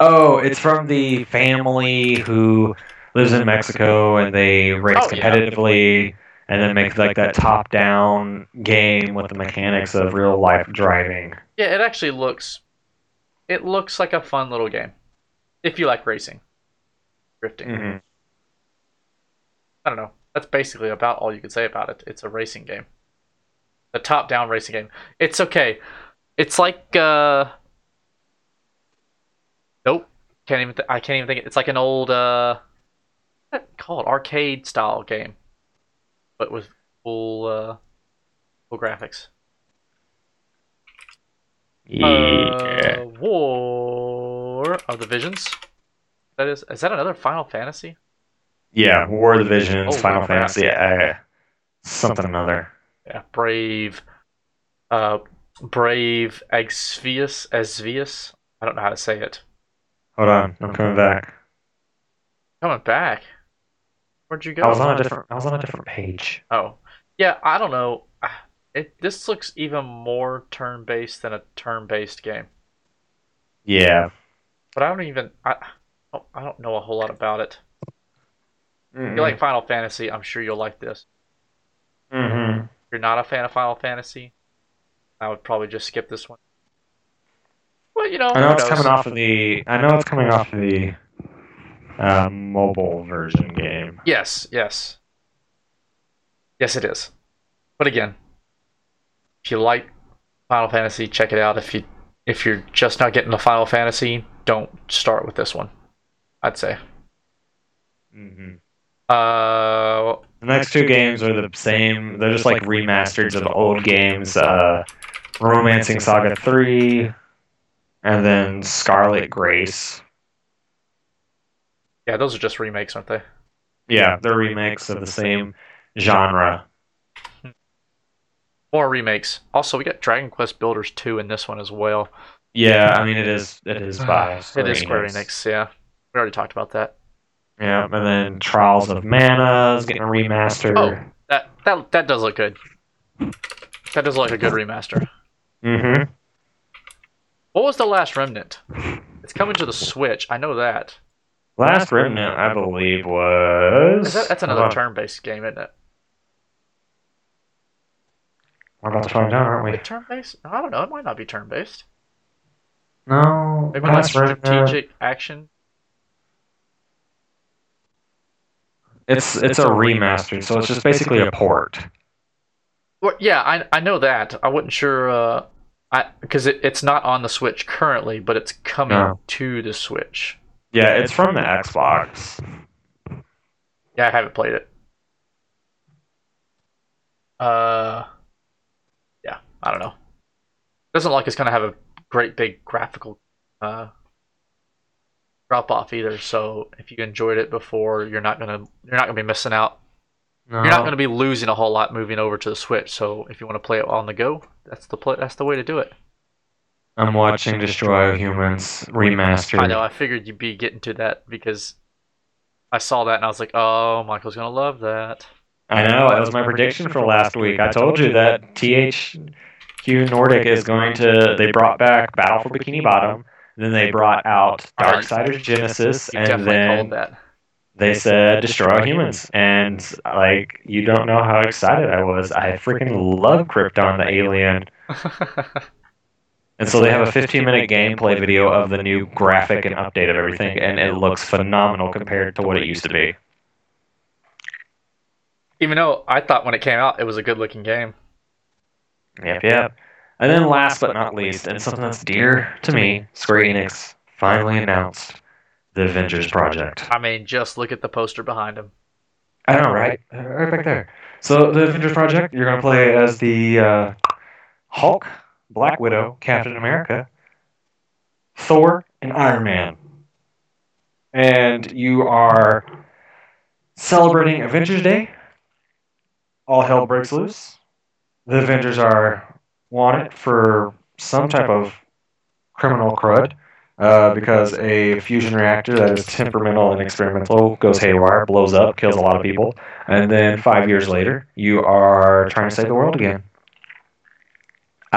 Oh, it's from the family who lives in Mexico and they race oh, competitively yeah. and then make like that top-down game with the mechanics of real-life driving. Yeah, it actually looks... It looks like a fun little game. If you like racing. Drifting. Mm-hmm. I don't know. That's basically about all you can say about it. It's a racing game. A top-down racing game. It's okay. It's like... Uh... Nope. Can't even. Th- I can't even think. It. It's like an old... Uh... What's that called? Arcade-style game. But with full, uh... full graphics. Yeah. Uh, War of the Visions. That is, is that another Final Fantasy? Yeah, War of the Visions, oh, Final Fantasy, Fantasy. Uh, something another. Yeah, Brave, uh, Brave Exvius, Exvius. I don't know how to say it. Hold on, I'm coming back. Coming back? Where'd you go? I was on a different. I was on a different page. Oh, yeah. I don't know. It, this looks even more turn-based than a turn-based game. Yeah. But I don't even... I, I don't know a whole lot about it. Mm-hmm. If you like Final Fantasy, I'm sure you'll like this. Mm-hmm. If you're not a fan of Final Fantasy, I would probably just skip this one. Well, you know... I know it's coming off of the... I know it's coming off of the uh, mobile version game. Yes, yes. Yes, it is. But again... If you like Final Fantasy, check it out. If you if you're just not getting the Final Fantasy, don't start with this one. I'd say. Mm-hmm. Uh, the next two games are the same. They're just like remasters of old games. Uh, Romancing Saga three, and then Scarlet Grace. Yeah, those are just remakes, aren't they? Yeah, they're remakes of the same genre. More remakes. Also, we got Dragon Quest Builders two in this one as well. Yeah, I mean, it is it is by Square Enix. It is Square Enix, yeah. We already talked about that. Yeah, and then Trials of Mana is getting a remaster. Oh, that, that, that does look good. That does look like a good remaster. Mm-hmm. What was the Last Remnant? It's coming to the Switch, I know that. Last Remnant, I believe, was... That, that's another turn-based game, isn't it? We're about to find out, aren't we? Turn-based? I don't know. It might not be turn-based. No. Maybe not strategic action. It's it's, it's a, a remaster, remaster, so it's just basically a port. Well, yeah, I I know that. I wasn't sure, uh, I because it, it's not on the Switch currently, but it's coming no. to the Switch. Yeah, it's from the Xbox. Yeah, I haven't played it. Uh. I don't know. Doesn't look like it's going to have a great big graphical uh, drop-off either. So if you enjoyed it before, you're not going to you're not going to be missing out. No. You're not going to be losing a whole lot moving over to the Switch. So if you want to play it on the go, that's the play, that's the way to do it. I'm watching Destroy All Humans remastered. I know. I figured you'd be getting to that because I saw that and I was like, oh, Michael's going to love that. I know. That was my prediction for last week. I told you that T H Q Nordic is going to... They brought back Battle for Bikini Bottom, then they brought out Darksiders Genesis, and then they said Destroy All Humans. And, like, you don't know how excited I was. I freaking love Krypton the Alien. And so they have a fifteen-minute gameplay video of the new graphic and update of everything, and it looks phenomenal compared to what it used to be. Even though I thought when it came out, it was a good-looking game. Yep, yep. And then last but not least, and something that's dear to me, Square Enix finally announced the Avengers Project. I mean, just look at the poster behind him. I know, right? Right back there. So, the Avengers Project, you're going to play as the uh, Hulk, Black Widow, Captain America, Thor, and Iron Man. And you are celebrating Avengers Day. All hell breaks loose. The Avengers are wanted for some type of criminal crud uh, because a fusion reactor that is temperamental and experimental goes haywire, blows up, kills a lot of people, and then five years later, you are trying to save the world again.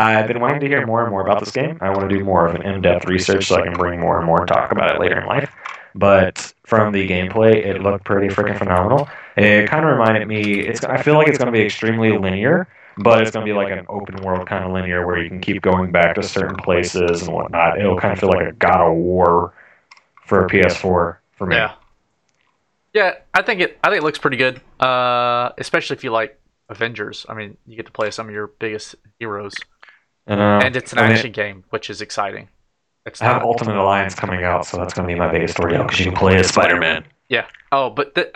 I've been wanting to hear more and more about this game. I want to do more of an in-depth research so I can bring more and more and talk about it later in life. But from the gameplay, it looked pretty freaking phenomenal. It kind of reminded me, it's, I feel like it's going to be extremely linear, but it's going to be like an open world kind of linear where you can keep going back to certain places and whatnot. It'll kind of feel like a God of War for a P S four for me. Yeah, yeah, I think it. I think it looks pretty good, uh, especially if you like Avengers. I mean, you get to play some of your biggest heroes, uh, and it's an I mean, action game, which is exciting. It's I have Ultimate, Ultimate Alliance coming out, so that's going to be my biggest story because you can play as Spider-Man. Yeah. Oh, but the,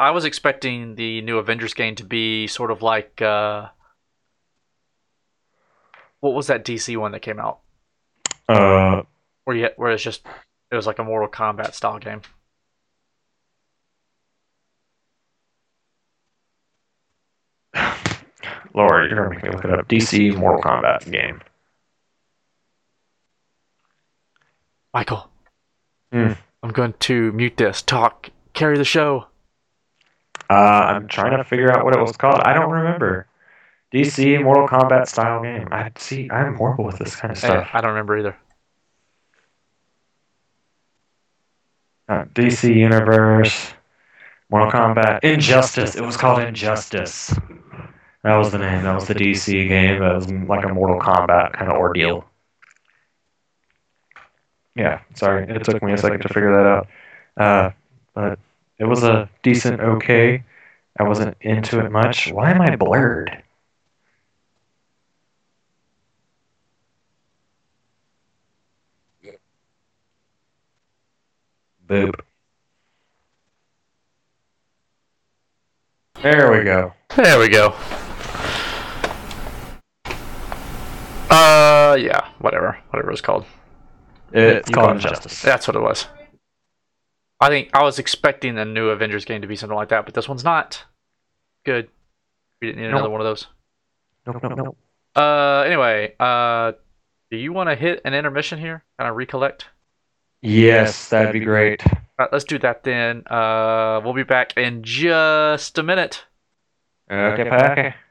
I was expecting the new Avengers game to be sort of like. Uh, What was that D C one that came out? Uh, where you where it's just it was like a Mortal Kombat style game. Lord, you're gonna make me look it up. D C Mortal Kombat game. Michael, mm. I'm going to mute this. Talk, carry the show. Uh, I'm trying to figure out what it was called. I don't remember. D C Mortal Kombat style game. I see. I'm horrible with this kind of stuff. I, I don't remember either. Uh, D C Universe, Mortal Kombat, Injustice. It was called Injustice. That was the name. That was the D C game. That was like a Mortal Kombat kind of ordeal. Yeah. Sorry, it took me a second to figure that out. Uh, but it was a decent okay. I wasn't into it much. Why am I blurred? Boop. There we go. There we go. Uh, yeah. Whatever. Whatever it's called. It's called Injustice. That's what it was. I think I was expecting the new Avengers game to be something like that, but this one's not. Good. We didn't need nope. another one of those. Nope, nope, nope. Uh, anyway, uh, do you want to hit an intermission here? Kind of recollect? Yes, that'd be great. All right, let's do that then. Uh, we'll be back in just a minute. Okay, okay.